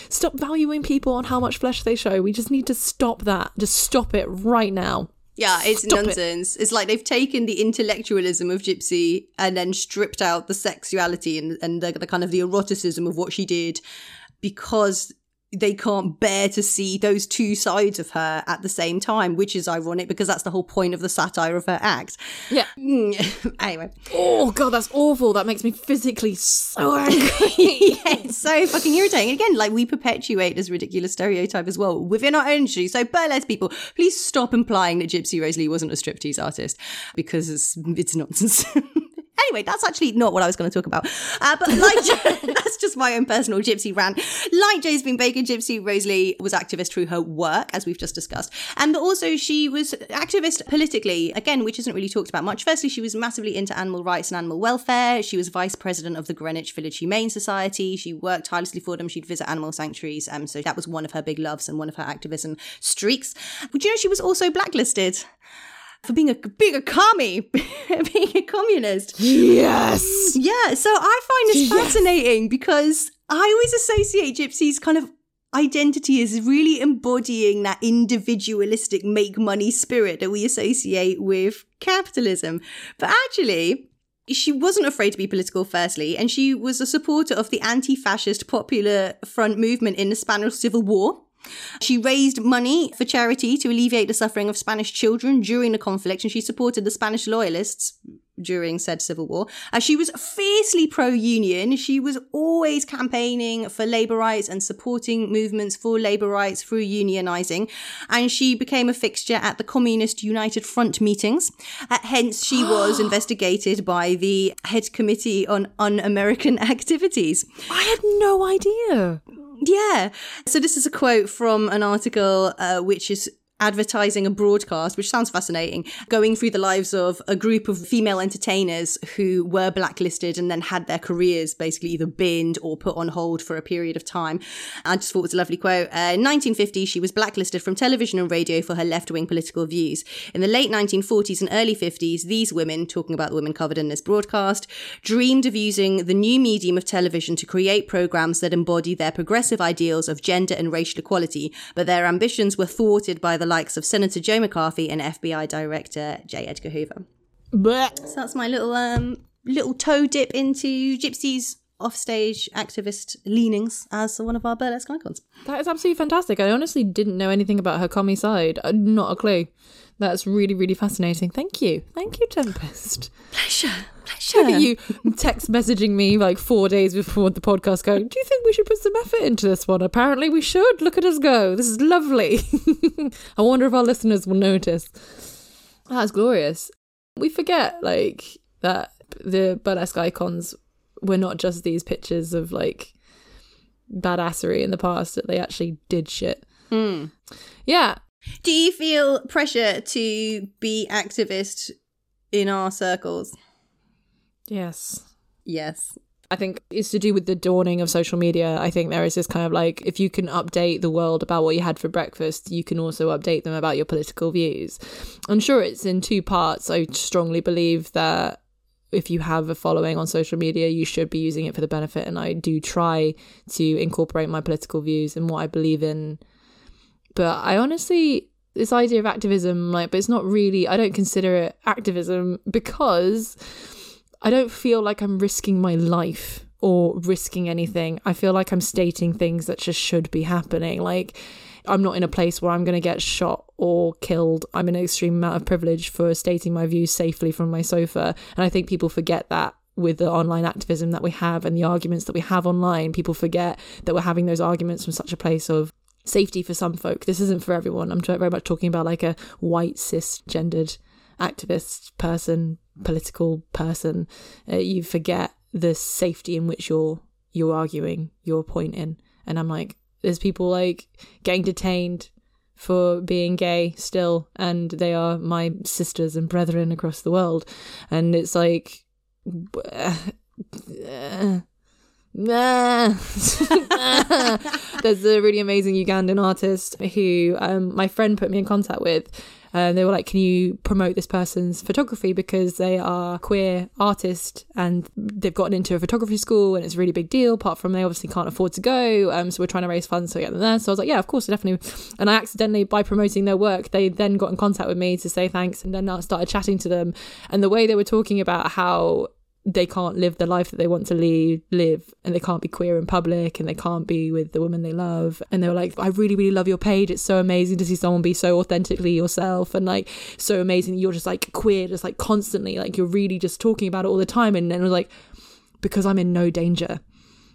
stop valuing people on how much flesh they show. We just need to stop that. Just stop it right now. Yeah, it's stop nonsense. It's like they've taken the intellectualism of Gypsy and then stripped out the sexuality and the kind of the eroticism of what she did, because they can't bear to see those two sides of her at the same time, which is ironic because that's the whole point of the satire of her act. Yeah. Anyway. Oh, God, that's awful. That makes me physically so angry. Yeah, it's so fucking irritating. And again, like, we perpetuate this ridiculous stereotype as well within our own shoes. So burlesque people, please stop implying that Gypsy Rose Lee wasn't a striptease artist, because it's nonsense. Anyway, that's actually not what I was going to talk about. But like that's just my own personal Gypsy rant. Like Josephine Baker, Gypsy Rose Lee was activist through her work, as we've just discussed. And also she was activist politically, again, which isn't really talked about much. Firstly, she was massively into animal rights and animal welfare. She was vice president of the Greenwich Village Humane Society. She worked tirelessly for them. She'd visit animal sanctuaries. So that was one of her big loves and one of her activism streaks. But you know, she was also blacklisted for being a commie, being a communist. Yes! Yeah, so I find this fascinating because I always associate Gypsy's kind of identity as really embodying that individualistic make-money spirit that we associate with capitalism. But actually, she wasn't afraid to be political, firstly, and she was a supporter of the anti-fascist Popular Front movement in the Spanish Civil War. She raised money for charity to alleviate the suffering of Spanish children during the conflict, and she supported the Spanish loyalists during said civil war. She was fiercely pro-union. She was always campaigning for labour rights and supporting movements for labour rights through unionising. And she became a fixture at the Communist United Front meetings. Hence, she was investigated by the Head Committee on Un-American Activities. I had no idea. Yeah. So this is a quote from an article which is advertising a broadcast, which sounds fascinating, going through the lives of a group of female entertainers who were blacklisted and then had their careers basically either binned or put on hold for a period of time. I just thought it was a lovely quote. In 1950, she was blacklisted from television and radio for her left-wing political views. In the late 1940s and early 50s, these women, talking about the women covered in this broadcast, dreamed of using the new medium of television to create programs that embody their progressive ideals of gender and racial equality, but their ambitions were thwarted by the likes of Senator Joe McCarthy and FBI Director J. Edgar Hoover. Blech. So that's my little toe dip into Gypsy's offstage activist leanings as one of our burlesque icons. That is absolutely fantastic. I honestly didn't know anything about her commie side. Not a clue. That's really, really fascinating. Thank you. Thank you, Tempest. Pleasure. Look at you text messaging me like 4 days before the podcast going, do you think we should put some effort into this one? Apparently we should. Look at us go. This is lovely. I wonder if our listeners will notice. That's glorious. We forget like that the burlesque icons were not just these pictures of like badassery in the past, that they actually did shit. Mm. Yeah. Do you feel pressure to be activist in our circles? Yes. I think it's to do with the dawning of social media. I think there is this kind of like, if you can update the world about what you had for breakfast, you can also update them about your political views. I'm sure it's in two parts. I strongly believe that if you have a following on social media, you should be using it for the benefit. And I do try to incorporate my political views and what I believe in. But I honestly, this idea of activism, like, but it's not really, I don't consider it activism because I don't feel like I'm risking my life or risking anything. I feel like I'm stating things that just should be happening. Like, I'm not in a place where I'm going to get shot or killed. I'm in an extreme amount of privilege for stating my views safely from my sofa. And I think people forget that with the online activism that we have and the arguments that we have online. People forget that we're having those arguments from such a place of safety for some folk. This isn't for everyone. I'm very much talking about like a white, cisgendered activist person, political person. You forget the safety in which you're arguing your point in. And I'm like, there's people like getting detained for being gay still, and they are my sisters and brethren across the world. And it's like... There's a really amazing Ugandan artist who my friend put me in contact with. They were like, can you promote this person's photography, because they are queer artist and they've gotten into a photography school and it's a really big deal, apart from they obviously can't afford to go, so we're trying to raise funds to get them there. So I was like, yeah, of course, definitely. And I accidentally, by promoting their work, they then got in contact with me to say thanks, and then I started chatting to them, and the way they were talking about how they can't live the life that they want to live, and they can't be queer in public, and they can't be with the woman they love. And they were like, I really, really love your page. It's so amazing to see someone be so authentically yourself, and like, so amazing. You're just like queer, just like constantly, like you're really just talking about it all the time. And then it was like, because I'm in no danger.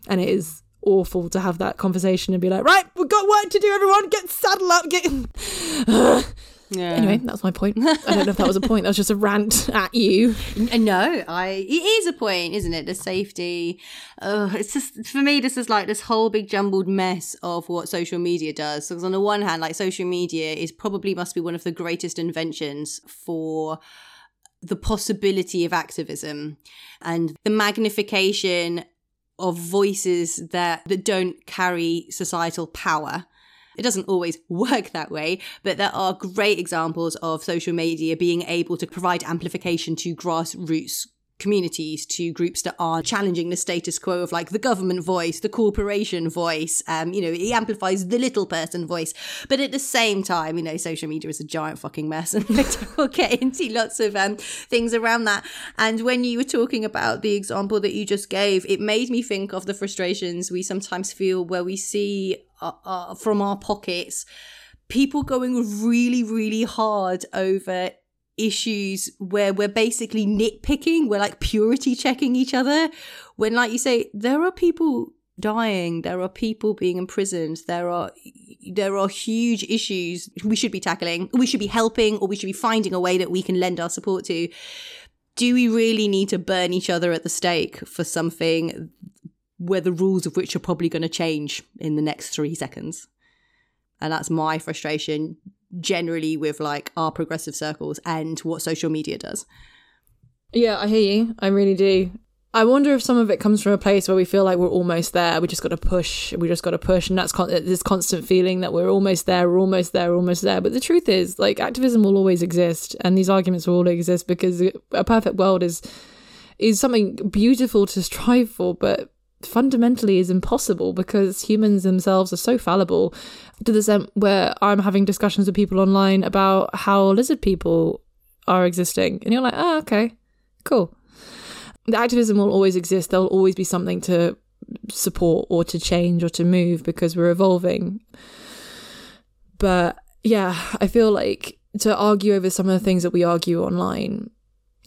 And it is awful to have that conversation and be like, right, we've got work to do, everyone, get saddle up, get... Yeah. Anyway, that's my point. I don't know if that was a point. That was just a rant at you. No, it is a point, isn't it? The safety. It's just, for me, this is like this whole big jumbled mess of what social media does. Because on the one hand, like, social media is probably must be one of the greatest inventions for the possibility of activism, and the magnification of voices that don't carry societal power. It doesn't always work that way, but there are great examples of social media being able to provide amplification to grassroots communities, to groups that are challenging the status quo of, like, the government voice, the corporation voice. It amplifies the little person voice. But at the same time, social media is a giant fucking mess, and we'll get into lots of things around that. And when you were talking about the example that you just gave, it made me think of the frustrations we sometimes feel where we see from our pockets, people going really, really hard over issues where we're basically nitpicking, we're like purity checking each other, when, like you say, there are people dying, there are people being imprisoned, there are huge issues we should be tackling, we should be helping, or we should be finding a way that we can lend our support to. Do we really need to burn each other at the stake for something where the rules of which are probably going to change in the next 3 seconds? And that's my frustration generally with, like, our progressive circles and what social media does. Yeah, I hear you. I really do. I wonder if some of it comes from a place where we feel like we're almost there. We just got to push. And that's this constant feeling that we're almost there, we're almost there, we're almost there. But the truth is, like, activism will always exist. And these arguments will always exist, because a perfect world is something beautiful to strive for. But fundamentally is impossible, because humans themselves are so fallible, to the extent where I'm having discussions with people online about how lizard people are existing, and you're like, oh, okay, cool. The activism will always exist. There'll always be something to support or to change or to move, because we're evolving. But yeah, I feel like to argue over some of the things that we argue online,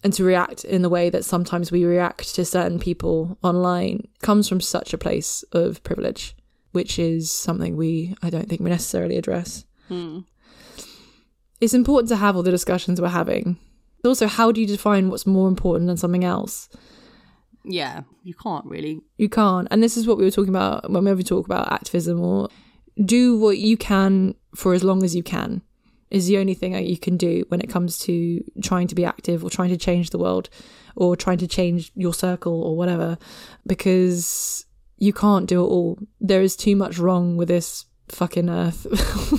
and to react in the way that sometimes we react to certain people online, comes from such a place of privilege, which is something I don't think we necessarily address. Mm. It's important to have all the discussions we're having. Also, how do you define what's more important than something else? Yeah, you can't really. You can't. And this is what we were talking about when we talk about activism, or do what you can for as long as you can. Is the only thing that you can do when it comes to trying to be active, or trying to change the world, or trying to change your circle, or whatever, because you can't do it all. There is too much wrong with this fucking earth.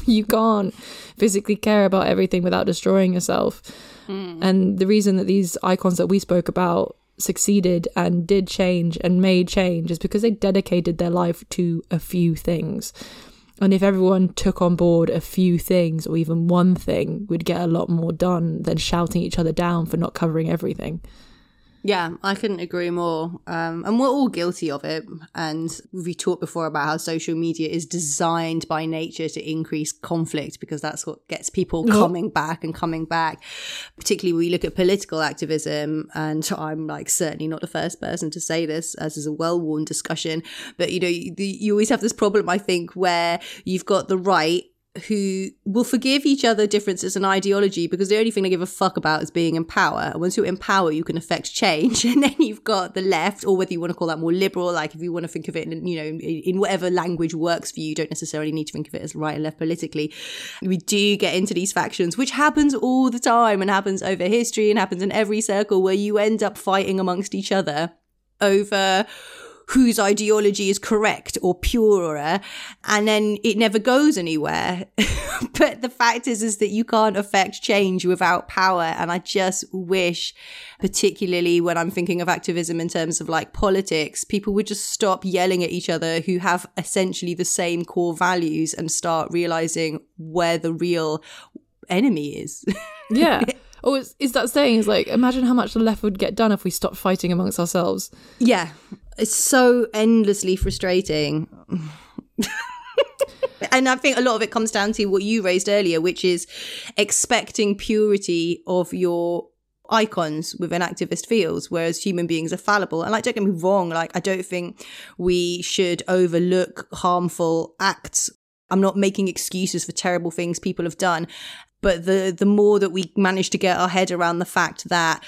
You can't physically care about everything without destroying yourself. Mm. And the reason that these icons that we spoke about succeeded and did change and made change is because they dedicated their life to a few things. And if everyone took on board a few things, or even one thing, we'd get a lot more done than shouting each other down for not covering everything. Yeah, I couldn't agree more. And we're all guilty of it. And we talked before about how social media is designed by nature to increase conflict, because that's what gets people coming back. Particularly when we look at political activism, and I'm like certainly not the first person to say this, as is a well-worn discussion, but you always have this problem, I think, where you've got the right who will forgive each other differences in ideology because the only thing they give a fuck about is being in power. And once you're in power, you can affect change. And then you've got the left, or whether you want to call that more liberal, like if you want to think of it in, you know, in whatever language works for you, you don't necessarily need to think of it as right and left politically. We do get into these factions, which happens all the time and happens over history and happens in every circle, where you end up fighting amongst each other over whose ideology is correct or purer, and then it never goes anywhere. But the fact is that you can't affect change without power. And I just wish, particularly when I'm thinking of activism in terms of like politics, people would just stop yelling at each other who have essentially the same core values and start realizing where the real enemy is. Yeah. Or is that saying, is like, imagine how much the left would get done if we stopped fighting amongst ourselves. Yeah. It's so endlessly frustrating. And I think a lot of it comes down to what you raised earlier, which is expecting purity of your icons within activist fields, whereas human beings are fallible. And like, don't get me wrong, like I don't think we should overlook harmful acts. I'm not making excuses for terrible things people have done. But the more that we manage to get our head around the fact that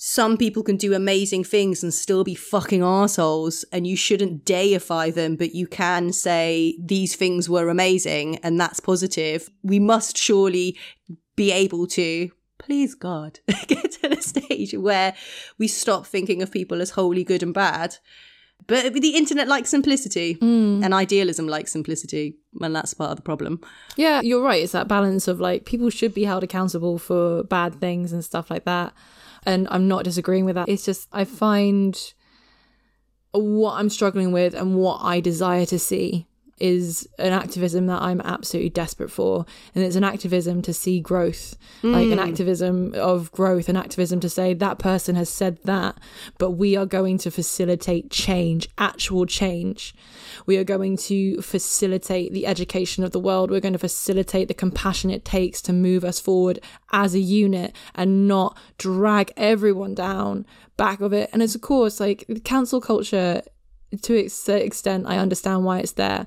some people can do amazing things and still be fucking arseholes, and you shouldn't deify them, but you can say these things were amazing and that's positive. We must surely be able to, please God, get to the stage where we stop thinking of people as wholly good and bad. But the internet likes simplicity and idealism likes simplicity, and that's part of the problem. Yeah, you're right. It's that balance of like, people should be held accountable for bad things and stuff like that. And I'm not disagreeing with that. It's just, I find what I'm struggling with and what I desire to see is an activism that I'm absolutely desperate for. And it's an activism to see growth, like an activism of growth, an activism to say that person has said that, but we are going to facilitate change, actual change. We are going to facilitate the education of the world. We're going to facilitate the compassion it takes to move us forward as a unit and not drag everyone down back of it. And it's, of course, like cancel culture, to its extent, I understand why it's there.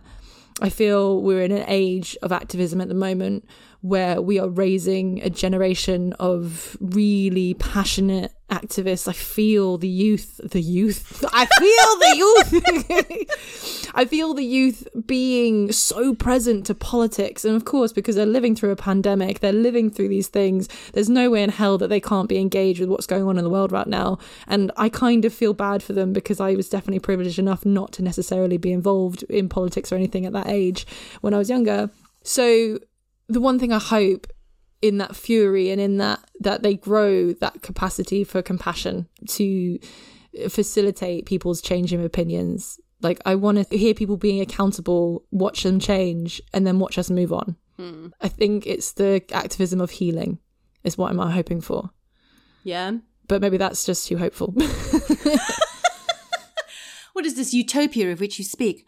I feel we're in an age of activism at the moment where we are raising a generation of really passionate activists. I feel the youth. I feel the youth. I feel the youth being so present to politics. And of course, because they're living through a pandemic, they're living through these things. There's no way in hell that they can't be engaged with what's going on in the world right now. And I kind of feel bad for them because I was definitely privileged enough not to necessarily be involved in politics or anything at that age when I was younger. So the one thing I hope in that fury and in that they grow that capacity for compassion to facilitate people's changing opinions. Like, I want to hear people being accountable, watch them change, and then watch us move on. I think it's the activism of healing is what I'm hoping for. Yeah. But maybe that's just too hopeful. What is this utopia of which you speak?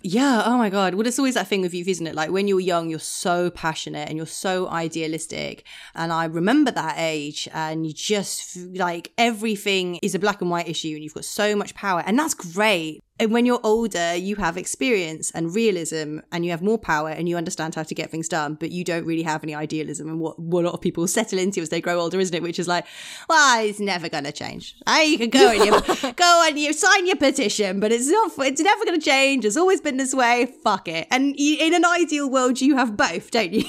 Yeah, oh my God. Well, it's always that thing with youth, isn't it? Like, when you're young, you're so passionate and you're so idealistic. And I remember that age, and you just, like, everything is a black and white issue and you've got so much power. And that's great. And when you're older, you have experience and realism and you have more power and you understand how to get things done, but you don't really have any idealism. And what a lot of people settle into as they grow older, isn't it? Which is like, well, it's never going to change. You can go and you sign your petition, but it's never going to change. It's always been this way. Fuck it. And in an ideal world, you have both, don't you?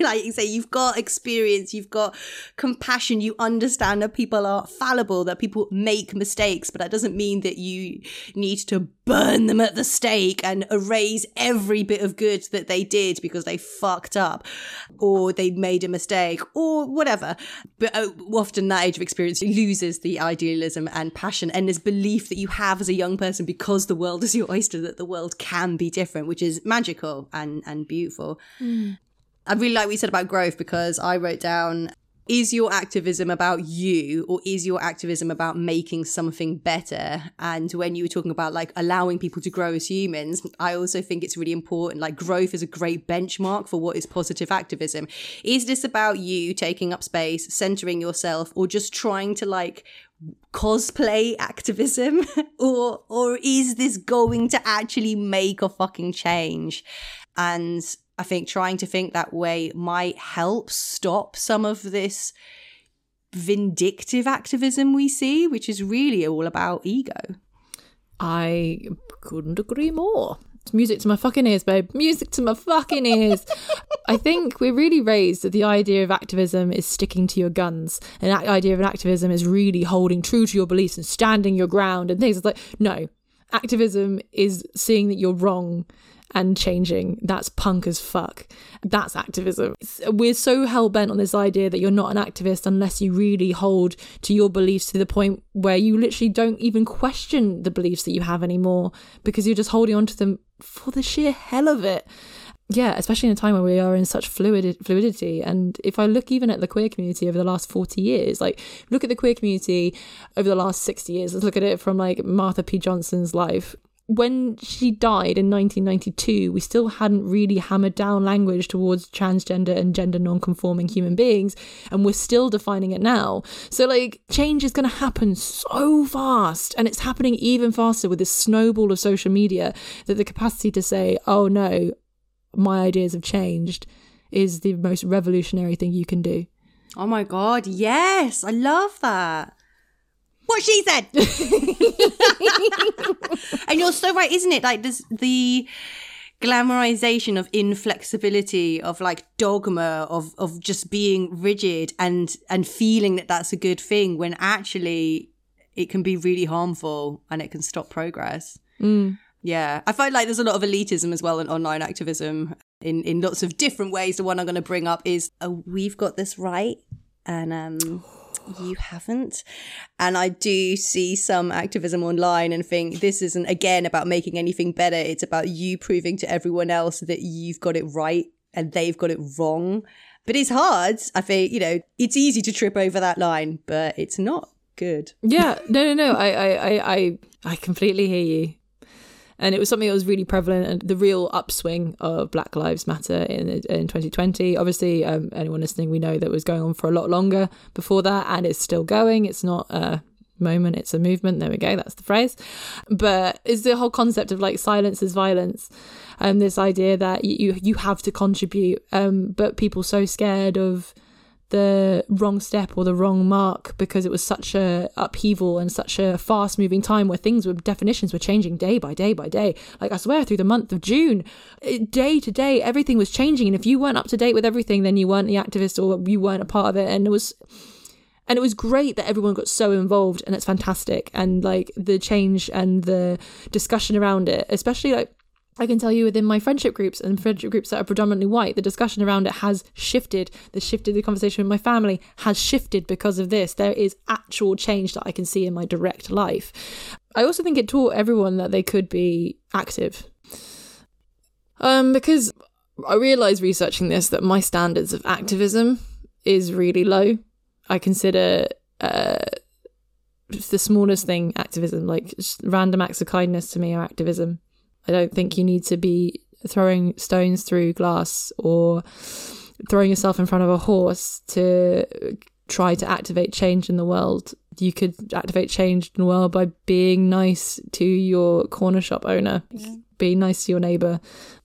Like you say, you've got experience, you've got compassion, you understand that people are fallible, that people make mistakes, but that doesn't mean that you need to burn them at the stake and erase every bit of good that they did because they fucked up or they made a mistake or whatever. But often that age of experience loses the idealism and passion and this belief that you have as a young person because the world is your oyster, that the world can be different, which is magical and beautiful. I really like what you said about growth, because I wrote down, is your activism about you, or is your activism about making something better? And when you were talking about like allowing people to grow as humans, I also think it's really important. Like, growth is a great benchmark for what is positive activism. Is this about you taking up space, centering yourself, or just trying to like cosplay activism? or is this going to actually make a fucking change? And I think trying to think that way might help stop some of this vindictive activism we see, which is really all about ego. I couldn't agree more. It's music to my fucking ears, babe. Music to my fucking ears. I think we're really raised that the idea of activism is sticking to your guns, and that idea of an activism is really holding true to your beliefs and standing your ground and things. It's like, no, activism is seeing that you're wrong and changing. That's punk as fuck. That's activism. We're so hell-bent on this idea that you're not an activist unless you really hold to your beliefs to the point where you literally don't even question the beliefs that you have anymore, because you're just holding on to them for the sheer hell of it. Yeah, especially in a time where we are in such fluidity. And if I look even at the queer community over the last 40 years, like, look at the queer community over the last 60 years. Let's look at it from, like, Marsha P. Johnson's life. When she died in 1992, we still hadn't really hammered down language towards transgender and gender non-conforming human beings, and we're still defining it now. So, like, change is going to happen so fast, and it's happening even faster with this snowball of social media, that the capacity to say, oh no, my ideas have changed, is the most revolutionary thing you can do. Oh my God, yes, I love that. What she said. And you're so right, isn't it? Like, there's the glamorization of inflexibility, of, like, dogma, of just being rigid and feeling that that's a good thing, when actually it can be really harmful and it can stop progress. Mm. Yeah. I find, like, there's a lot of elitism as well in online activism in lots of different ways. The one I'm going to bring up is, we've got this right, and you haven't. And I do see some activism online and think, this isn't, again, about making anything better. It's about you proving to everyone else that you've got it right and they've got it wrong. But it's hard. I think, you know, it's easy to trip over that line, but it's not good. Yeah, no. I completely hear you. And it was something that was really prevalent, and the real upswing of Black Lives Matter in 2020. Obviously, anyone listening, we know that was going on for a lot longer before that, and it's still going. It's not a moment, it's a movement. There we go, that's the phrase. But it's the whole concept of, like, silence is violence, and this idea that you have to contribute, but people so scared of the wrong step or the wrong mark, because it was such a upheaval and such a fast moving time where definitions were changing day by day by day. Like, I swear, through the month of June, day to day, everything was changing, and if you weren't up to date with everything, then you weren't the activist or you weren't a part of it. And it was great that everyone got so involved, and it's fantastic, and, like, the change and the discussion around it, especially, like, I can tell you within my friendship groups and friendship groups that are predominantly white, the discussion around it has shifted. The conversation with my family has shifted because of this. There is actual change that I can see in my direct life. I also think it taught everyone that they could be active. Because I realised researching this that my standards of activism is really low. I consider the smallest thing activism, like random acts of kindness to me are activism. I don't think you need to be throwing stones through glass or throwing yourself in front of a horse to try to activate change in the world. You could activate change in the world by being nice to your corner shop owner. Yeah. Be nice to your neighbour.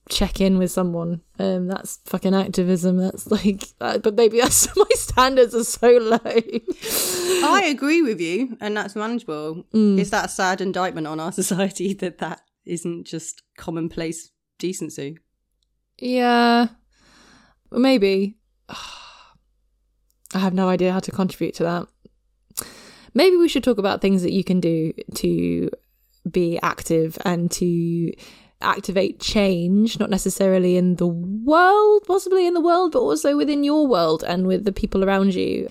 Check in with someone. That's fucking activism. That's like, but maybe that's my standards are so low. I agree with you, and that's manageable. Mm. It's that sad indictment on our society that isn't just commonplace decency. Yeah, maybe. I have no idea how to contribute to that. Maybe we should talk about things that you can do to be active and to activate change, not necessarily in the world, possibly in the world, but also within your world and with the people around you.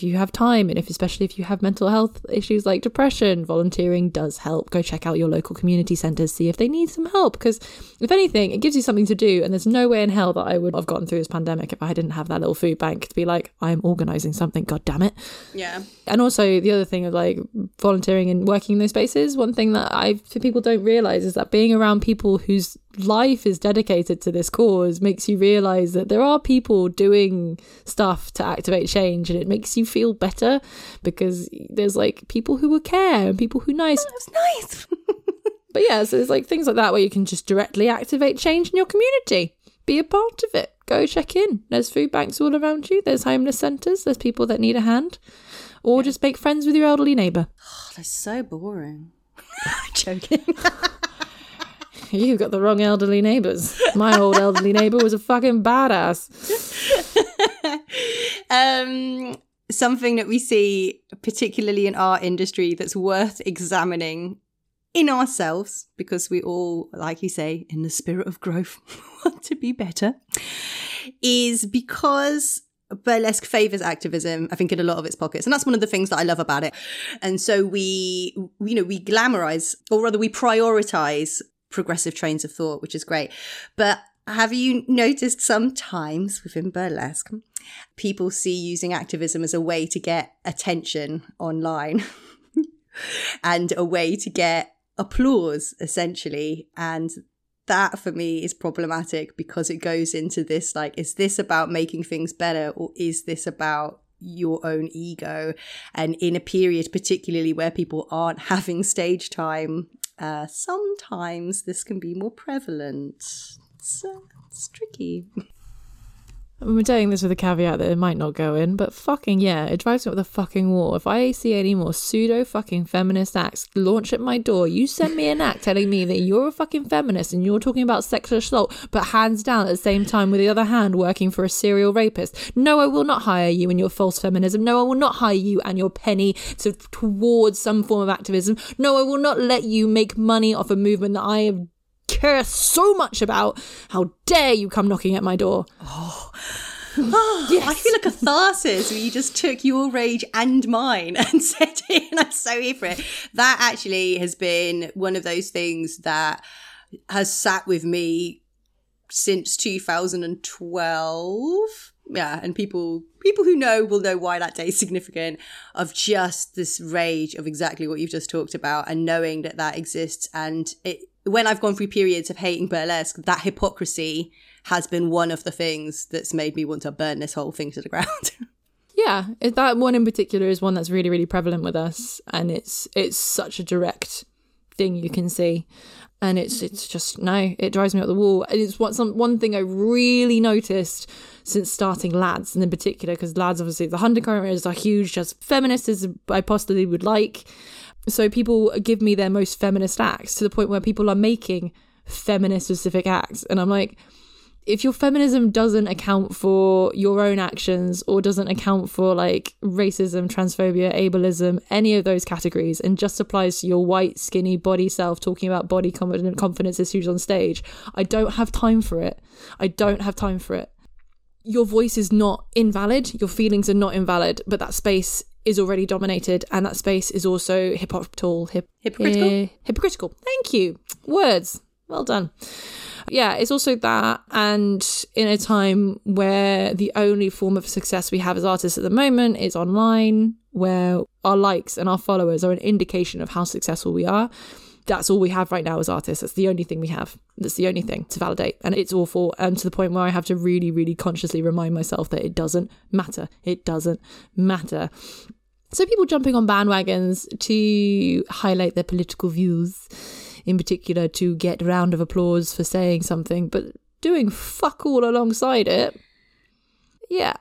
If you have time, and especially if you have mental health issues like depression, volunteering does help. Go check out your local community centres, see if they need some help, because if anything, it gives you something to do. And there's no way in hell that I would have gotten through this pandemic if I didn't have that little food bank to be like, I'm organising something, god damn it. Yeah. And also the other thing of, like, volunteering and working in those spaces, one thing that people don't realise is that being around people whose life is dedicated to this cause makes you realise that there are people doing stuff to activate change, and it makes you feel better because there's, like, people who will care and people who nice. Oh, that was nice. But yeah, so there's like things like that where you can just directly activate change in your community. Be a part of it. Go check in. There's food banks all around you. There's homeless centres. There's people that need a hand. Or just make friends with your elderly neighbour. Oh, that's so boring. I'm joking. You've got the wrong elderly neighbours. My old elderly neighbour was a fucking badass. Something that we see, particularly in our industry, that's worth examining in ourselves, because we all, like you say, in the spirit of growth, want to be better, is because burlesque favours activism, I think, in a lot of its pockets. And that's one of the things that I love about it. And so we, you know, we glamorise, or rather we prioritise progressive trains of thought, which is great. But have you noticed sometimes within burlesque, people see using activism as a way to get attention online and a way to get applause, essentially? And that for me is problematic, because it goes into this, like, is this about making things better, or is this about your own ego? And in a period particularly where people aren't having stage time, sometimes this can be more prevalent. So it's tricky. We're doing this with a caveat that it might not go in, but fucking yeah, it drives me up the fucking wall. If I see any more pseudo fucking feminist acts launch at my door, you send me an act telling me that you're a fucking feminist and you're talking about sexual assault, but hands down at the same time with the other hand working for a serial rapist. No, I will not hire you and your false feminism. No, I will not hire you and your penny towards some form of activism. No, I will not let you make money off a movement that I have care so much about. How dare you come knocking at my door? Yes. I feel like a catharsis where you just took your rage and mine and said it, and I'm so here for it. That actually has been one of those things that has sat with me since 2012. Yeah, and people who know will know why that day is significant, of just this rage of exactly what you've just talked about, and knowing that that exists. And it, when I've gone through periods of hating burlesque, that hypocrisy has been one of the things that's made me want to burn this whole thing to the ground. Yeah, that one in particular is one that's really, really prevalent with us. And it's such a direct thing you can see. And it's just, no, it drives me up the wall. And it's one thing I really noticed since starting Lads, and in particular, because Lads, obviously, the undercurrent is a huge, just feminist as I possibly would like. So people give me their most feminist acts, to the point where people are making feminist-specific acts. And I'm like, if your feminism doesn't account for your own actions, or doesn't account for, like, racism, transphobia, ableism, any of those categories, and just applies to your white, skinny body self talking about body confidence issues on stage, I don't have time for it. I don't have time for it. Your voice is not invalid. Your feelings are not invalid. But that space is already dominated, and that space is also hypocritical. Thank you. Words. Well done. Yeah, it's also that, and in a time where the only form of success we have as artists at the moment is online, where our likes and our followers are an indication of how successful we are. That's all we have right now as artists. That's the only thing we have. That's the only thing to validate. And it's awful. And to the point where I have to really, really consciously remind myself that it doesn't matter. It doesn't matter. So people jumping on bandwagons to highlight their political views, in particular to get round of applause for saying something, but doing fuck all alongside it. Yeah.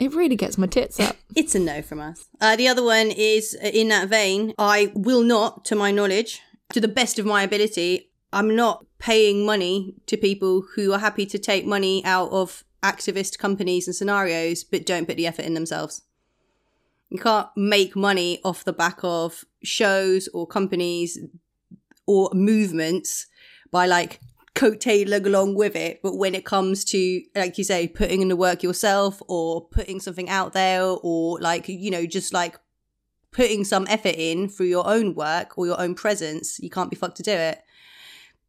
It really gets my tits up. It's a no from us. The other one is in that vein. I will not, to my knowledge, to the best of my ability, I'm not paying money to people who are happy to take money out of activist companies and scenarios, but don't put the effort in themselves. You can't make money off the back of shows or companies or movements by, like, coattailing along with it. But when it comes to, like you say, putting in the work yourself, or putting something out there, or, like, you know, just like putting some effort in through your own work or your own presence, you can't be fucked to do it.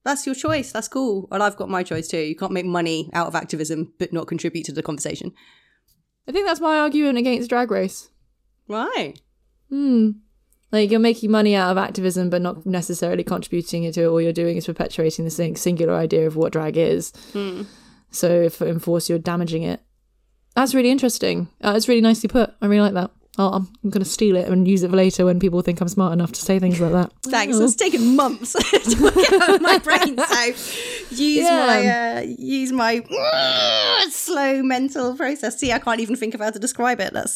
That's your choice. That's cool. And I've got my choice too. You can't make money out of activism but not contribute to the conversation. I think that's my argument against Drag Race. Right. Like, you're making money out of activism but not necessarily contributing it to it. All you're doing is perpetuating the singular idea of what drag is. So if you enforce, you're damaging it. That's really interesting. That's really nicely put. I really like that. oh, I'm going to steal it and use it for later when people think I'm smart enough to say things like that. Thanks. Oh. It's taken months to work out of my brain. So use my slow mental process. See, I can't even think of how to describe it. That's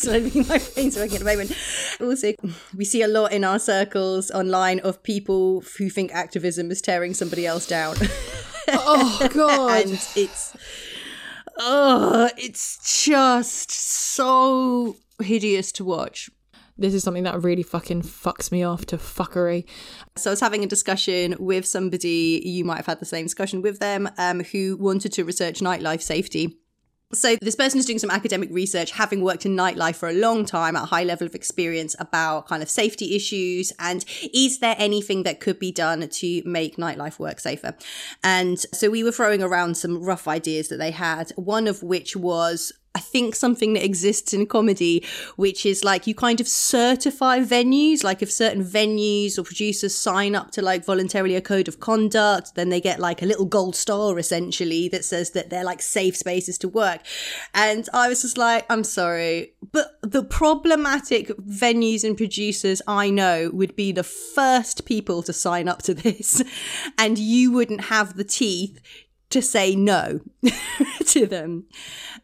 slowly my brain's working at the moment. Also, we see a lot in our circles online of people who think activism is tearing somebody else down. Oh, God. And it's just so hideous to watch. This is something that really fucking fucks me off to fuckery. So I was having a discussion with somebody, you might have had the same discussion with them, who wanted to research nightlife safety. So this person is doing some academic research, having worked in nightlife for a long time at a high level of experience, about kind of safety issues and is there anything that could be done to make nightlife work safer? And so we were throwing around some rough ideas that they had, one of which was, I think, something that exists in comedy, which is like you kind of certify venues, like if certain venues or producers sign up to like voluntarily a code of conduct, then they get like a little gold star essentially that says that they're like safe spaces to work. And I was just like, I'm sorry, but the problematic venues and producers I know would be the first people to sign up to this, and you wouldn't have the teeth to say no to them.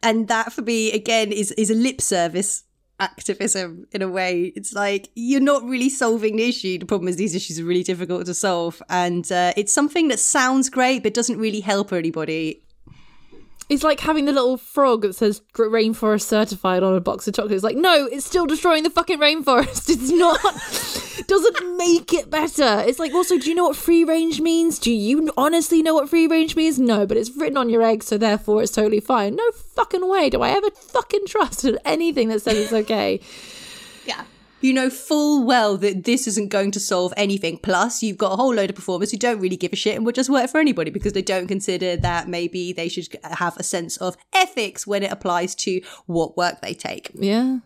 And that for me, again, is a lip service activism in a way. It's like, you're not really solving the issue. The problem is these issues are really difficult to solve. And it's something that sounds great, but doesn't really help anybody. It's like having the little frog that says rainforest certified on a box of chocolate. It's like, no, it's still destroying the fucking rainforest. It's not, doesn't make it better. It's like, also, do you know what free range means? Do you honestly know what free range means? No, but it's written on your egg, so therefore it's totally fine. No fucking way do I ever fucking trust anything that says it's okay. Yeah. You know full well that this isn't going to solve anything. Plus, you've got a whole load of performers who don't really give a shit and will just work for anybody because they don't consider that maybe they should have a sense of ethics when it applies to what work they take. Yeah.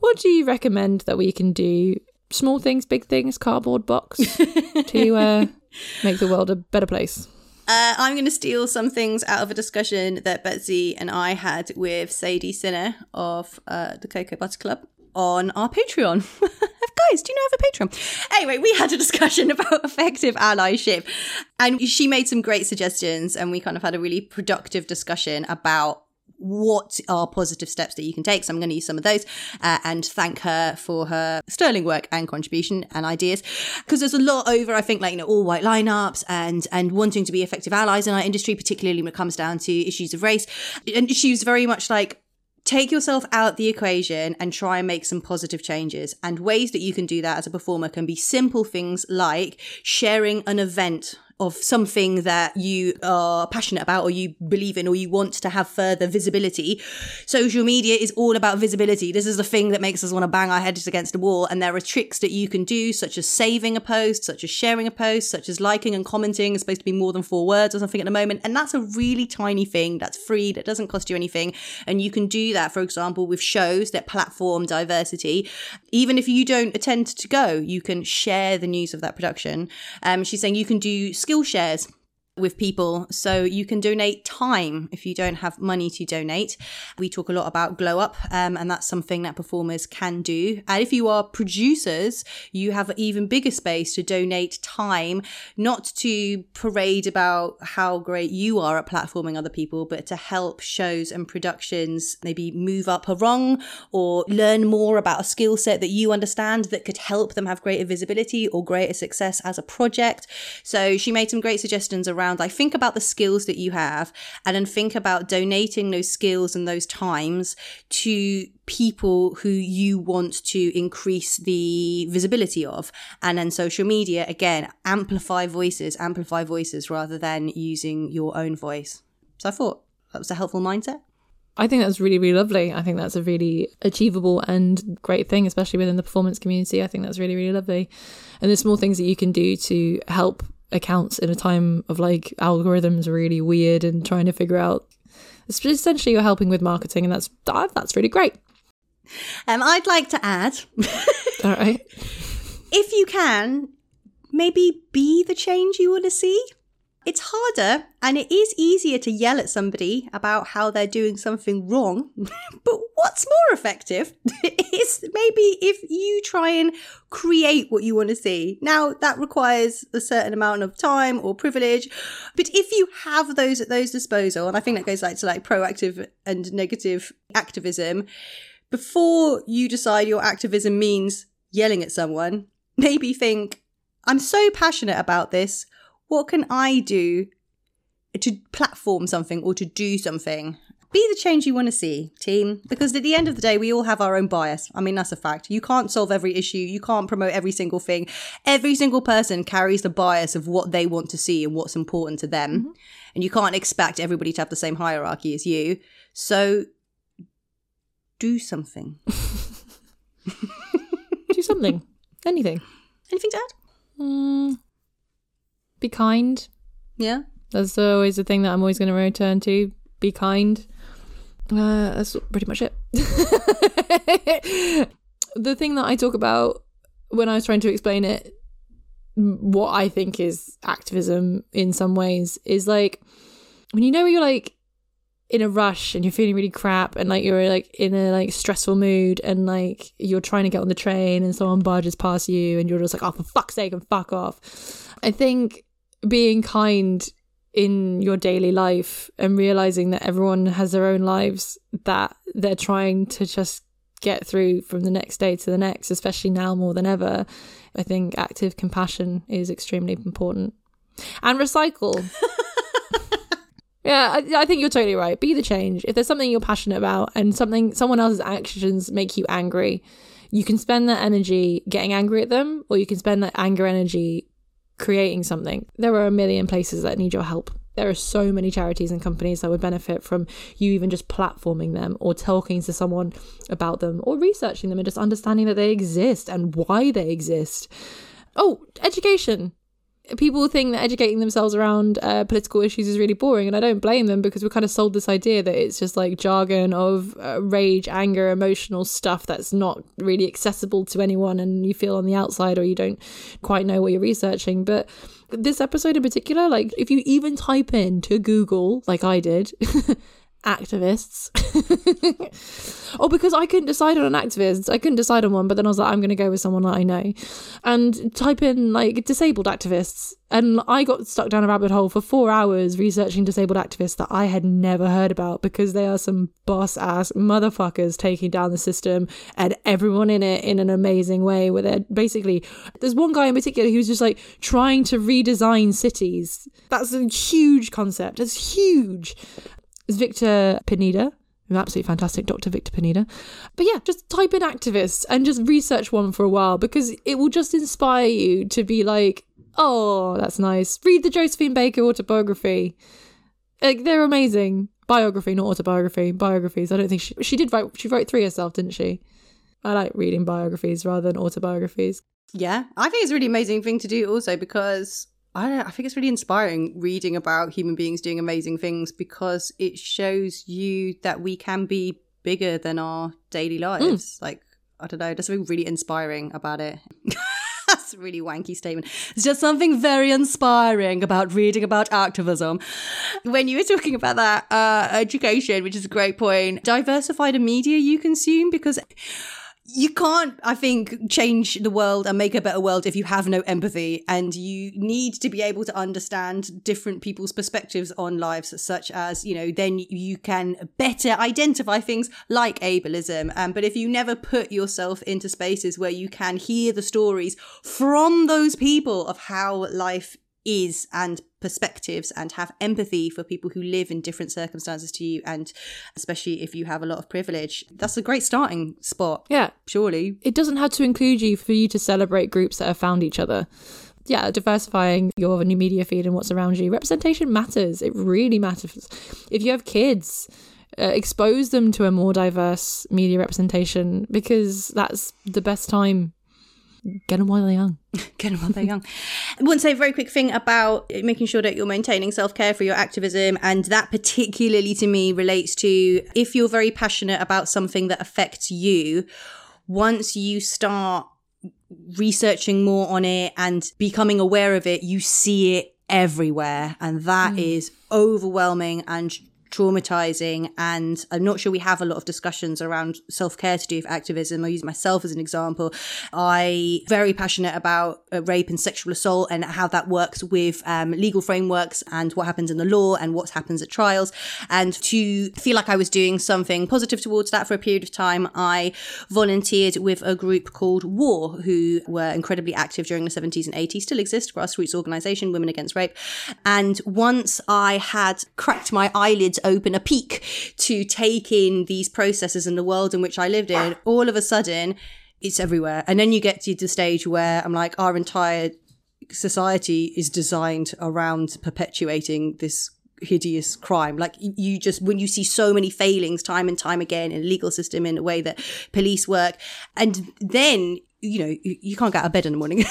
What do you recommend that we can do? Small things, big things, cardboard box to make the world a better place? I'm going to steal some things out of a discussion that Betsy and I had with Sadie Sinner of the Cocoa Butter Club on our Patreon. Guys, do you know I have a Patreon? Anyway, we had a discussion about effective allyship and she made some great suggestions and we kind of had a really productive discussion about what are positive steps that you can take. So I'm going to use some of those and thank her for her sterling work and contribution and ideas, because there's a lot over, I think, like, you know, all white lineups and wanting to be effective allies in our industry, particularly when it comes down to issues of race. And she was very much like, take yourself out the equation and try and make some positive changes. And ways that you can do that as a performer can be simple things like sharing an event of something that you are passionate about or you believe in or you want to have further visibility. Social media is all about visibility. This is the thing that makes us want to bang our heads against the wall. And there are tricks that you can do, such as saving a post, such as sharing a post, such as liking and commenting. It's supposed to be more than 4 words or something at the moment. And that's a really tiny thing that's free, that doesn't cost you anything. And you can do that, for example, with shows that platform diversity. Even if you don't attend to go, you can share the news of that production. She's saying you can do skill shares with people, so you can donate time if you don't have money to donate. We talk a lot about glow up, and that's something that performers can do. And if you are producers, you have an even bigger space to donate time, not to parade about how great you are at platforming other people, but to help shows and productions maybe move up a rung or learn more about a skill set that you understand that could help them have greater visibility or greater success as a project. So she made some great suggestions around, like, think about the skills that you have and then think about donating those skills and those times to people who you want to increase the visibility of. And then social media, again, amplify voices rather than using your own voice. So I thought that was a helpful mindset. I think that's really, really lovely. I think that's a really achievable and great thing, especially within the performance community. I think that's really, really lovely. And there's small things that you can do to help accounts in a time of, like, algorithms really weird and trying to figure out. It's essentially you're helping with marketing, and that's really great. I'd like to add, all right, if you can, maybe be the change you want to see. It's harder and it is easier to yell at somebody about how they're doing something wrong, but what's more effective is maybe if you try and create what you want to see. Now, that requires a certain amount of time or privilege, but if you have those at those disposal, and I think that goes back to like proactive and negative activism, before you decide your activism means yelling at someone, maybe think, I'm so passionate about this. What can I do to platform something or to do something? Be the change you want to see, team. Because at the end of the day, we all have our own bias. I mean, that's a fact. You can't solve every issue. You can't promote every single thing. Every single person carries the bias of what they want to see and what's important to them. Mm-hmm. And you can't expect everybody to have the same hierarchy as you. So do something. Do something. Anything. Anything to add? Be kind. Yeah, that's always the thing that I'm always going to return to. Be kind. That's pretty much it. The thing that I talk about when I was trying to explain it, what I think is activism in some ways, is like when you know you're like in a rush and you're feeling really crap and like you're like in a like stressful mood and like you're trying to get on the train and someone barges past you and you're just like, oh, for fuck's sake, and fuck off. I think being kind in your daily life and realizing that everyone has their own lives that they're trying to just get through from the next day to the next, especially now more than ever. I think active compassion is extremely important. And recycle. Yeah, I think you're totally right. Be the change. If there's something you're passionate about and something someone else's actions make you angry, you can spend that energy getting angry at them, or you can spend that anger energy creating something. There are a million places that need your help. There are so many charities and companies that would benefit from you even just platforming them or talking to someone about them or researching them and just understanding that they exist and why they exist. Oh, education. People think that educating themselves around political issues is really boring, and I don't blame them, because we're kind of sold this idea that it's just like jargon of rage, anger, emotional stuff that's not really accessible to anyone and you feel on the outside or you don't quite know what you're researching. But this episode in particular, like if you even type in to Google, like I did, activists oh, because I couldn't decide on an activist, I couldn't decide on one, but then I was like, I'm gonna go with someone that I know, and type in like disabled activists, and I got stuck down a rabbit hole for 4 hours researching disabled activists that I had never heard about, because they are some boss ass motherfuckers taking down the system and everyone in it in an amazing way, where they're basically, there's one guy in particular who's just like trying to redesign cities. That's a huge concept. It's huge. Victor Pineda, an absolutely fantastic Dr. Victor Pineda. But yeah, just type in activists and just research one for a while, because it will just inspire you to be like, oh, that's nice. Read the Josephine Baker autobiography. Like, they're amazing. Biography, not autobiography. Biographies. I don't think she did write. She wrote 3 herself, didn't she? I like reading biographies rather than autobiographies. Yeah, I think it's a really amazing thing to do also, because I think it's really inspiring reading about human beings doing amazing things, because it shows you that we can be bigger than our daily lives. Like, I don't know, there's something really inspiring about it. That's a really wanky statement. It's just something very inspiring about reading about activism. When you were talking about that education, which is a great point, diversify the media you consume, because you can't, I think, change the world and make a better world if you have no empathy, and you need to be able to understand different people's perspectives on lives, such as, you know, then you can better identify things like ableism. But if you never put yourself into spaces where you can hear the stories from those people of how life is and perspectives, and have empathy for people who live in different circumstances to you, and especially if you have a lot of privilege, that's a great starting spot. Yeah, surely. It doesn't have to include you for you to celebrate groups that have found each other. Yeah, diversifying your new media feed and what's around you. Representation matters. It really matters. If you have kids, expose them to a more diverse media representation, because that's the best time. Get them while they're young. Get them while they're young. I want to say a very quick thing about making sure that you're maintaining self-care for your activism, and that particularly to me relates to if you're very passionate about something that affects you, once you start researching more on it and becoming aware of it, you see it everywhere, and that is overwhelming and traumatizing. And I'm not sure we have a lot of discussions around self-care to do with activism. I use myself as an example. I'm very passionate about rape and sexual assault and how that works with legal frameworks and what happens in the law and what happens at trials. And to feel like I was doing something positive towards that for a period of time, I volunteered with a group called WAR, who were incredibly active during the 70s and 80s, still exist, grassroots organisation, Women Against Rape. And once I had cracked my eyelids open a peek to take in these processes in the world in which I lived in, all of a sudden it's everywhere. And then you get to the stage where I'm like, our entire society is designed around perpetuating this hideous crime. Like, you just, when you see so many failings time and time again in the legal system, in the way that police work, and then, you know, you can't get out of bed in the morning.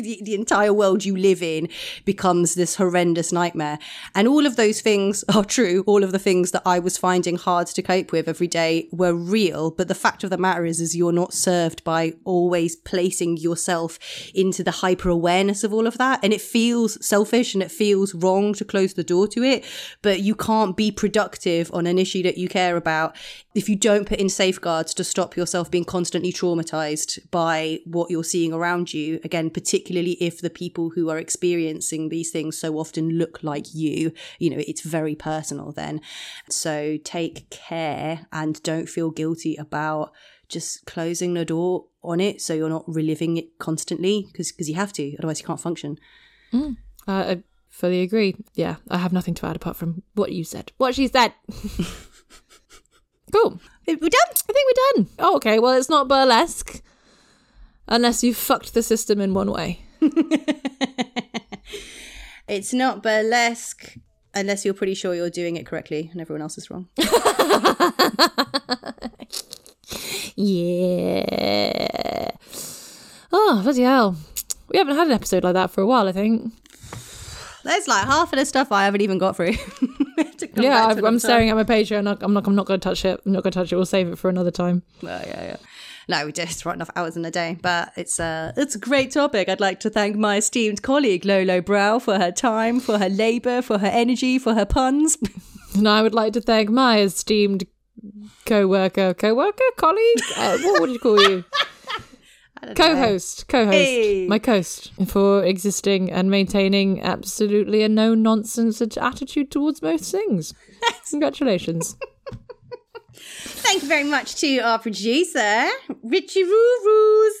The entire world you live in becomes this horrendous nightmare. And all of those things are true. All of the things that I was finding hard to cope with every day were real. But the fact of the matter is you're not served by always placing yourself into the hyper awareness of all of that. And it feels selfish and it feels wrong to close the door to it. But you can't be productive on an issue that you care about if you don't put in safeguards to stop yourself being constantly traumatized by what you're seeing around you. Again, particularly if the people who are experiencing these things so often look like you, you know, it's very personal then. So take care and don't feel guilty about just closing the door on it so you're not reliving it constantly, because you have to, otherwise you can't function. I fully agree. Yeah, I have nothing to add apart from what you said. What she said. Cool. We're done? I think we're done. Oh, okay. Well, it's not burlesque. Unless you've fucked the system in one way. It's not burlesque unless you're pretty sure you're doing it correctly and everyone else is wrong. Yeah. Oh, bloody hell. We haven't had an episode like that for a while, I think. That's like half of the stuff I haven't even got through. Yeah, I'm staring at my Patreon. I'm not going to touch it. I'm not going to touch it. We'll save it for another time. Yeah. No, we just run off hours in a day, but it's a great topic. I'd like to thank my esteemed colleague Lolo Brow for her time, for her labour, for her energy, for her puns. And I would like to thank my esteemed colleague? What would you call you? Co-host, hey. My coast, for existing and maintaining absolutely a no-nonsense attitude towards most things. Congratulations. Thank you very much to our producer, Richie Roo-Roos.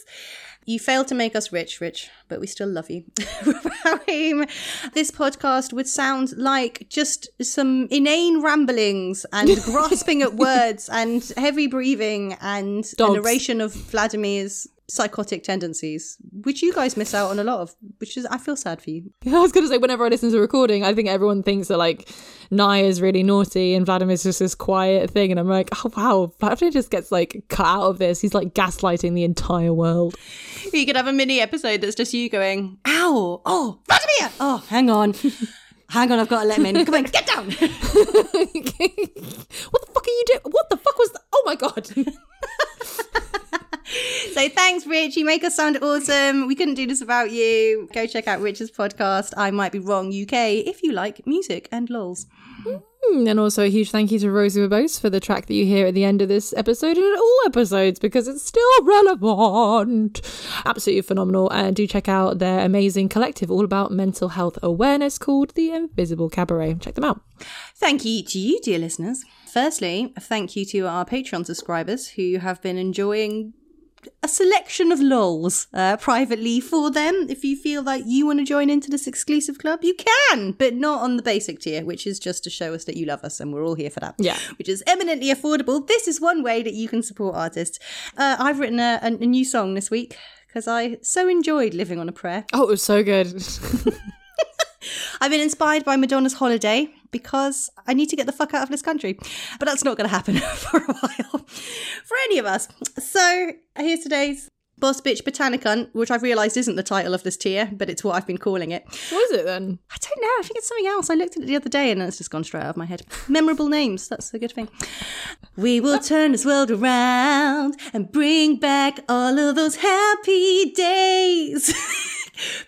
You failed to make us rich, Rich, but we still love you. Without him, this podcast would sound like just some inane ramblings and grasping at words and heavy breathing and a narration of Vladimir's psychotic tendencies, which you guys miss out on a lot of, which is, I feel sad for you. I was going to say, whenever I listen to a recording, I think everyone thinks that, like, Naya is really naughty and Vladimir's just this quiet thing, and I'm like, oh wow, Vladimir just gets like cut out of this. He's like gaslighting the entire world. You could have a mini episode that's just you going, ow, oh, Vladimir, oh, hang on, I've got to let him in, come on, get down. What the fuck are you doing? What the fuck was oh my god. So thanks, Rich. You make us sound awesome. We couldn't do this without you. Go check out Rich's podcast, I Might Be Wrong UK, if you like music and lols. And also a huge thank you to Rosie Verbose for the track that you hear at the end of this episode and in all episodes, because it's still relevant. Absolutely phenomenal. And do check out their amazing collective all about mental health awareness called The Invisible Cabaret. Check them out. Thank you to you, dear listeners. Firstly, thank you to our Patreon subscribers who have been enjoying a selection of lols privately for them. If you feel like you want to join into this exclusive club, you can, but not on the basic tier, which is just to show us that you love us, and we're all here for that. Yeah, which is eminently affordable. This is one way that you can support artists. I've written a new song this week because I so enjoyed Living on a Prayer. Oh, it was so good. I've been inspired by Madonna's Holiday because I need to get the fuck out of this country. But that's not going to happen for a while for any of us. So here's today's Boss Bitch Botanicon, which I've realised isn't the title of this tier, but it's what I've been calling it. What is it then? I don't know. I think it's something else. I looked at it the other day and it's just gone straight out of my head. Memorable names. That's a good thing. We will turn this world around and bring back all of those happy days.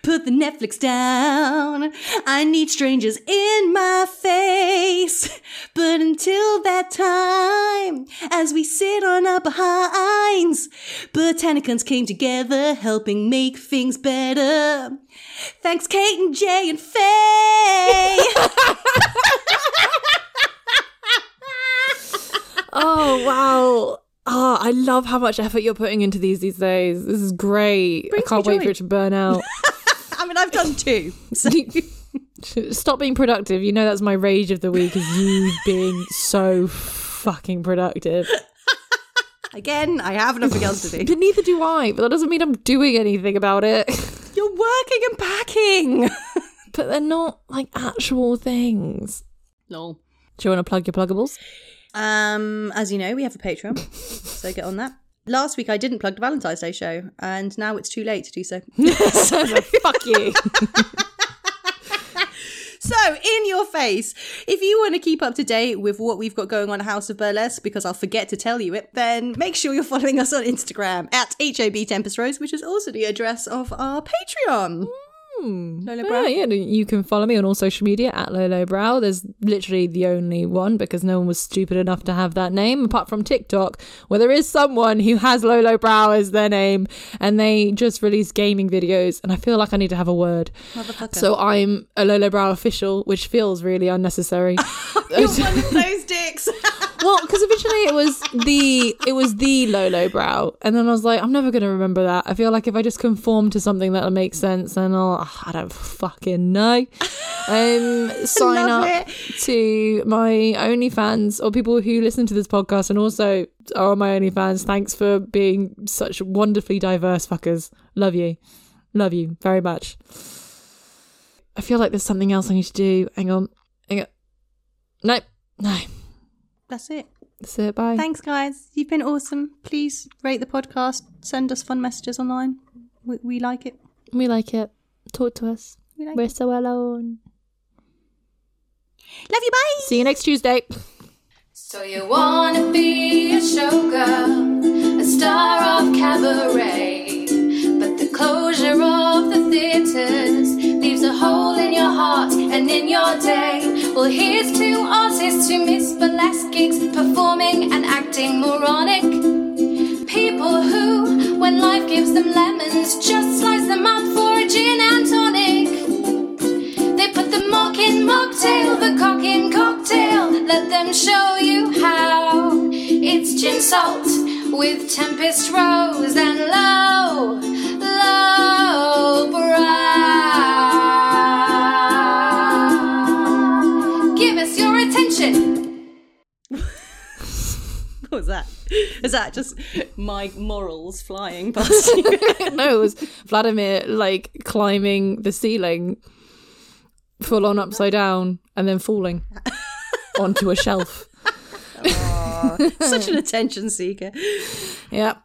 Put the Netflix down. I need strangers in my face. But until that time, as we sit on our behinds, Botanicans came together, helping make things better. Thanks, Kate and Jay and Faye. Oh, wow. Oh, I love how much effort you're putting into these days. This is great. I can't wait for it to burn out. I mean, I've done two. So. Stop being productive. You know that's my rage of the week, is you being so fucking productive. Again, I have nothing else to do. But neither do I, but that doesn't mean I'm doing anything about it. You're working and packing. But they're not, like, actual things. No. Do you want to plug your pluggables? As you know, we have a Patreon, so get on that. Last week I didn't plug the Valentine's Day show, and now it's too late to do so. So fuck you. So, in your face, if you want to keep up to date with what we've got going on at House of Burlesque, because I'll forget to tell you it, then make sure you're following us on Instagram at @HOBTempestRose, which is also the address of our Patreon. Lolo Brow. Yeah, you can follow me on all social media at Lolo Brow. There's literally the only one, because no one was stupid enough to have that name, apart from TikTok, where there is someone who has Lolo Brow as their name, and they just release gaming videos, and I feel like I need to have a word. Motherfucker. So I'm a Lolo Brow official, which feels really unnecessary. You're one of those dicks. Well, because originally it was the Lolo Brow, and then I was like, I'm never going to remember that. I feel like if I just conform to something that'll make sense, then I don't fucking know. Sign up to my OnlyFans, or people who listen to this podcast and also are on my OnlyFans. Thanks for being such wonderfully diverse fuckers. Love you. Love you very much. I feel like there's something else I need to do. Hang on. No. That's it. Bye. Thanks, guys. You've been awesome. Please rate the podcast. Send us fun messages online. We like it. We like it. Talk to us. We're so alone. Love you, bye. See you next Tuesday. So you want to be a showgirl, a star of cabaret, but the closure of the theatres leaves a hole in your heart and in your day. Well, here's two artists who miss burlesque gigs, performing and acting moronic. People who, when life gives them lemons, just slice them up for a gin and tonic. They put the mock in mocktail, the cock in cocktail. Let them show you how. It's Gin Salt with Tempest Rose and Lolo Brow. Give us your attention. What was that? Is that just my morals flying past you? No, it was Vladimir, like, climbing the ceiling, full on upside down, and then falling onto a shelf. Oh, such an attention seeker. Yeah.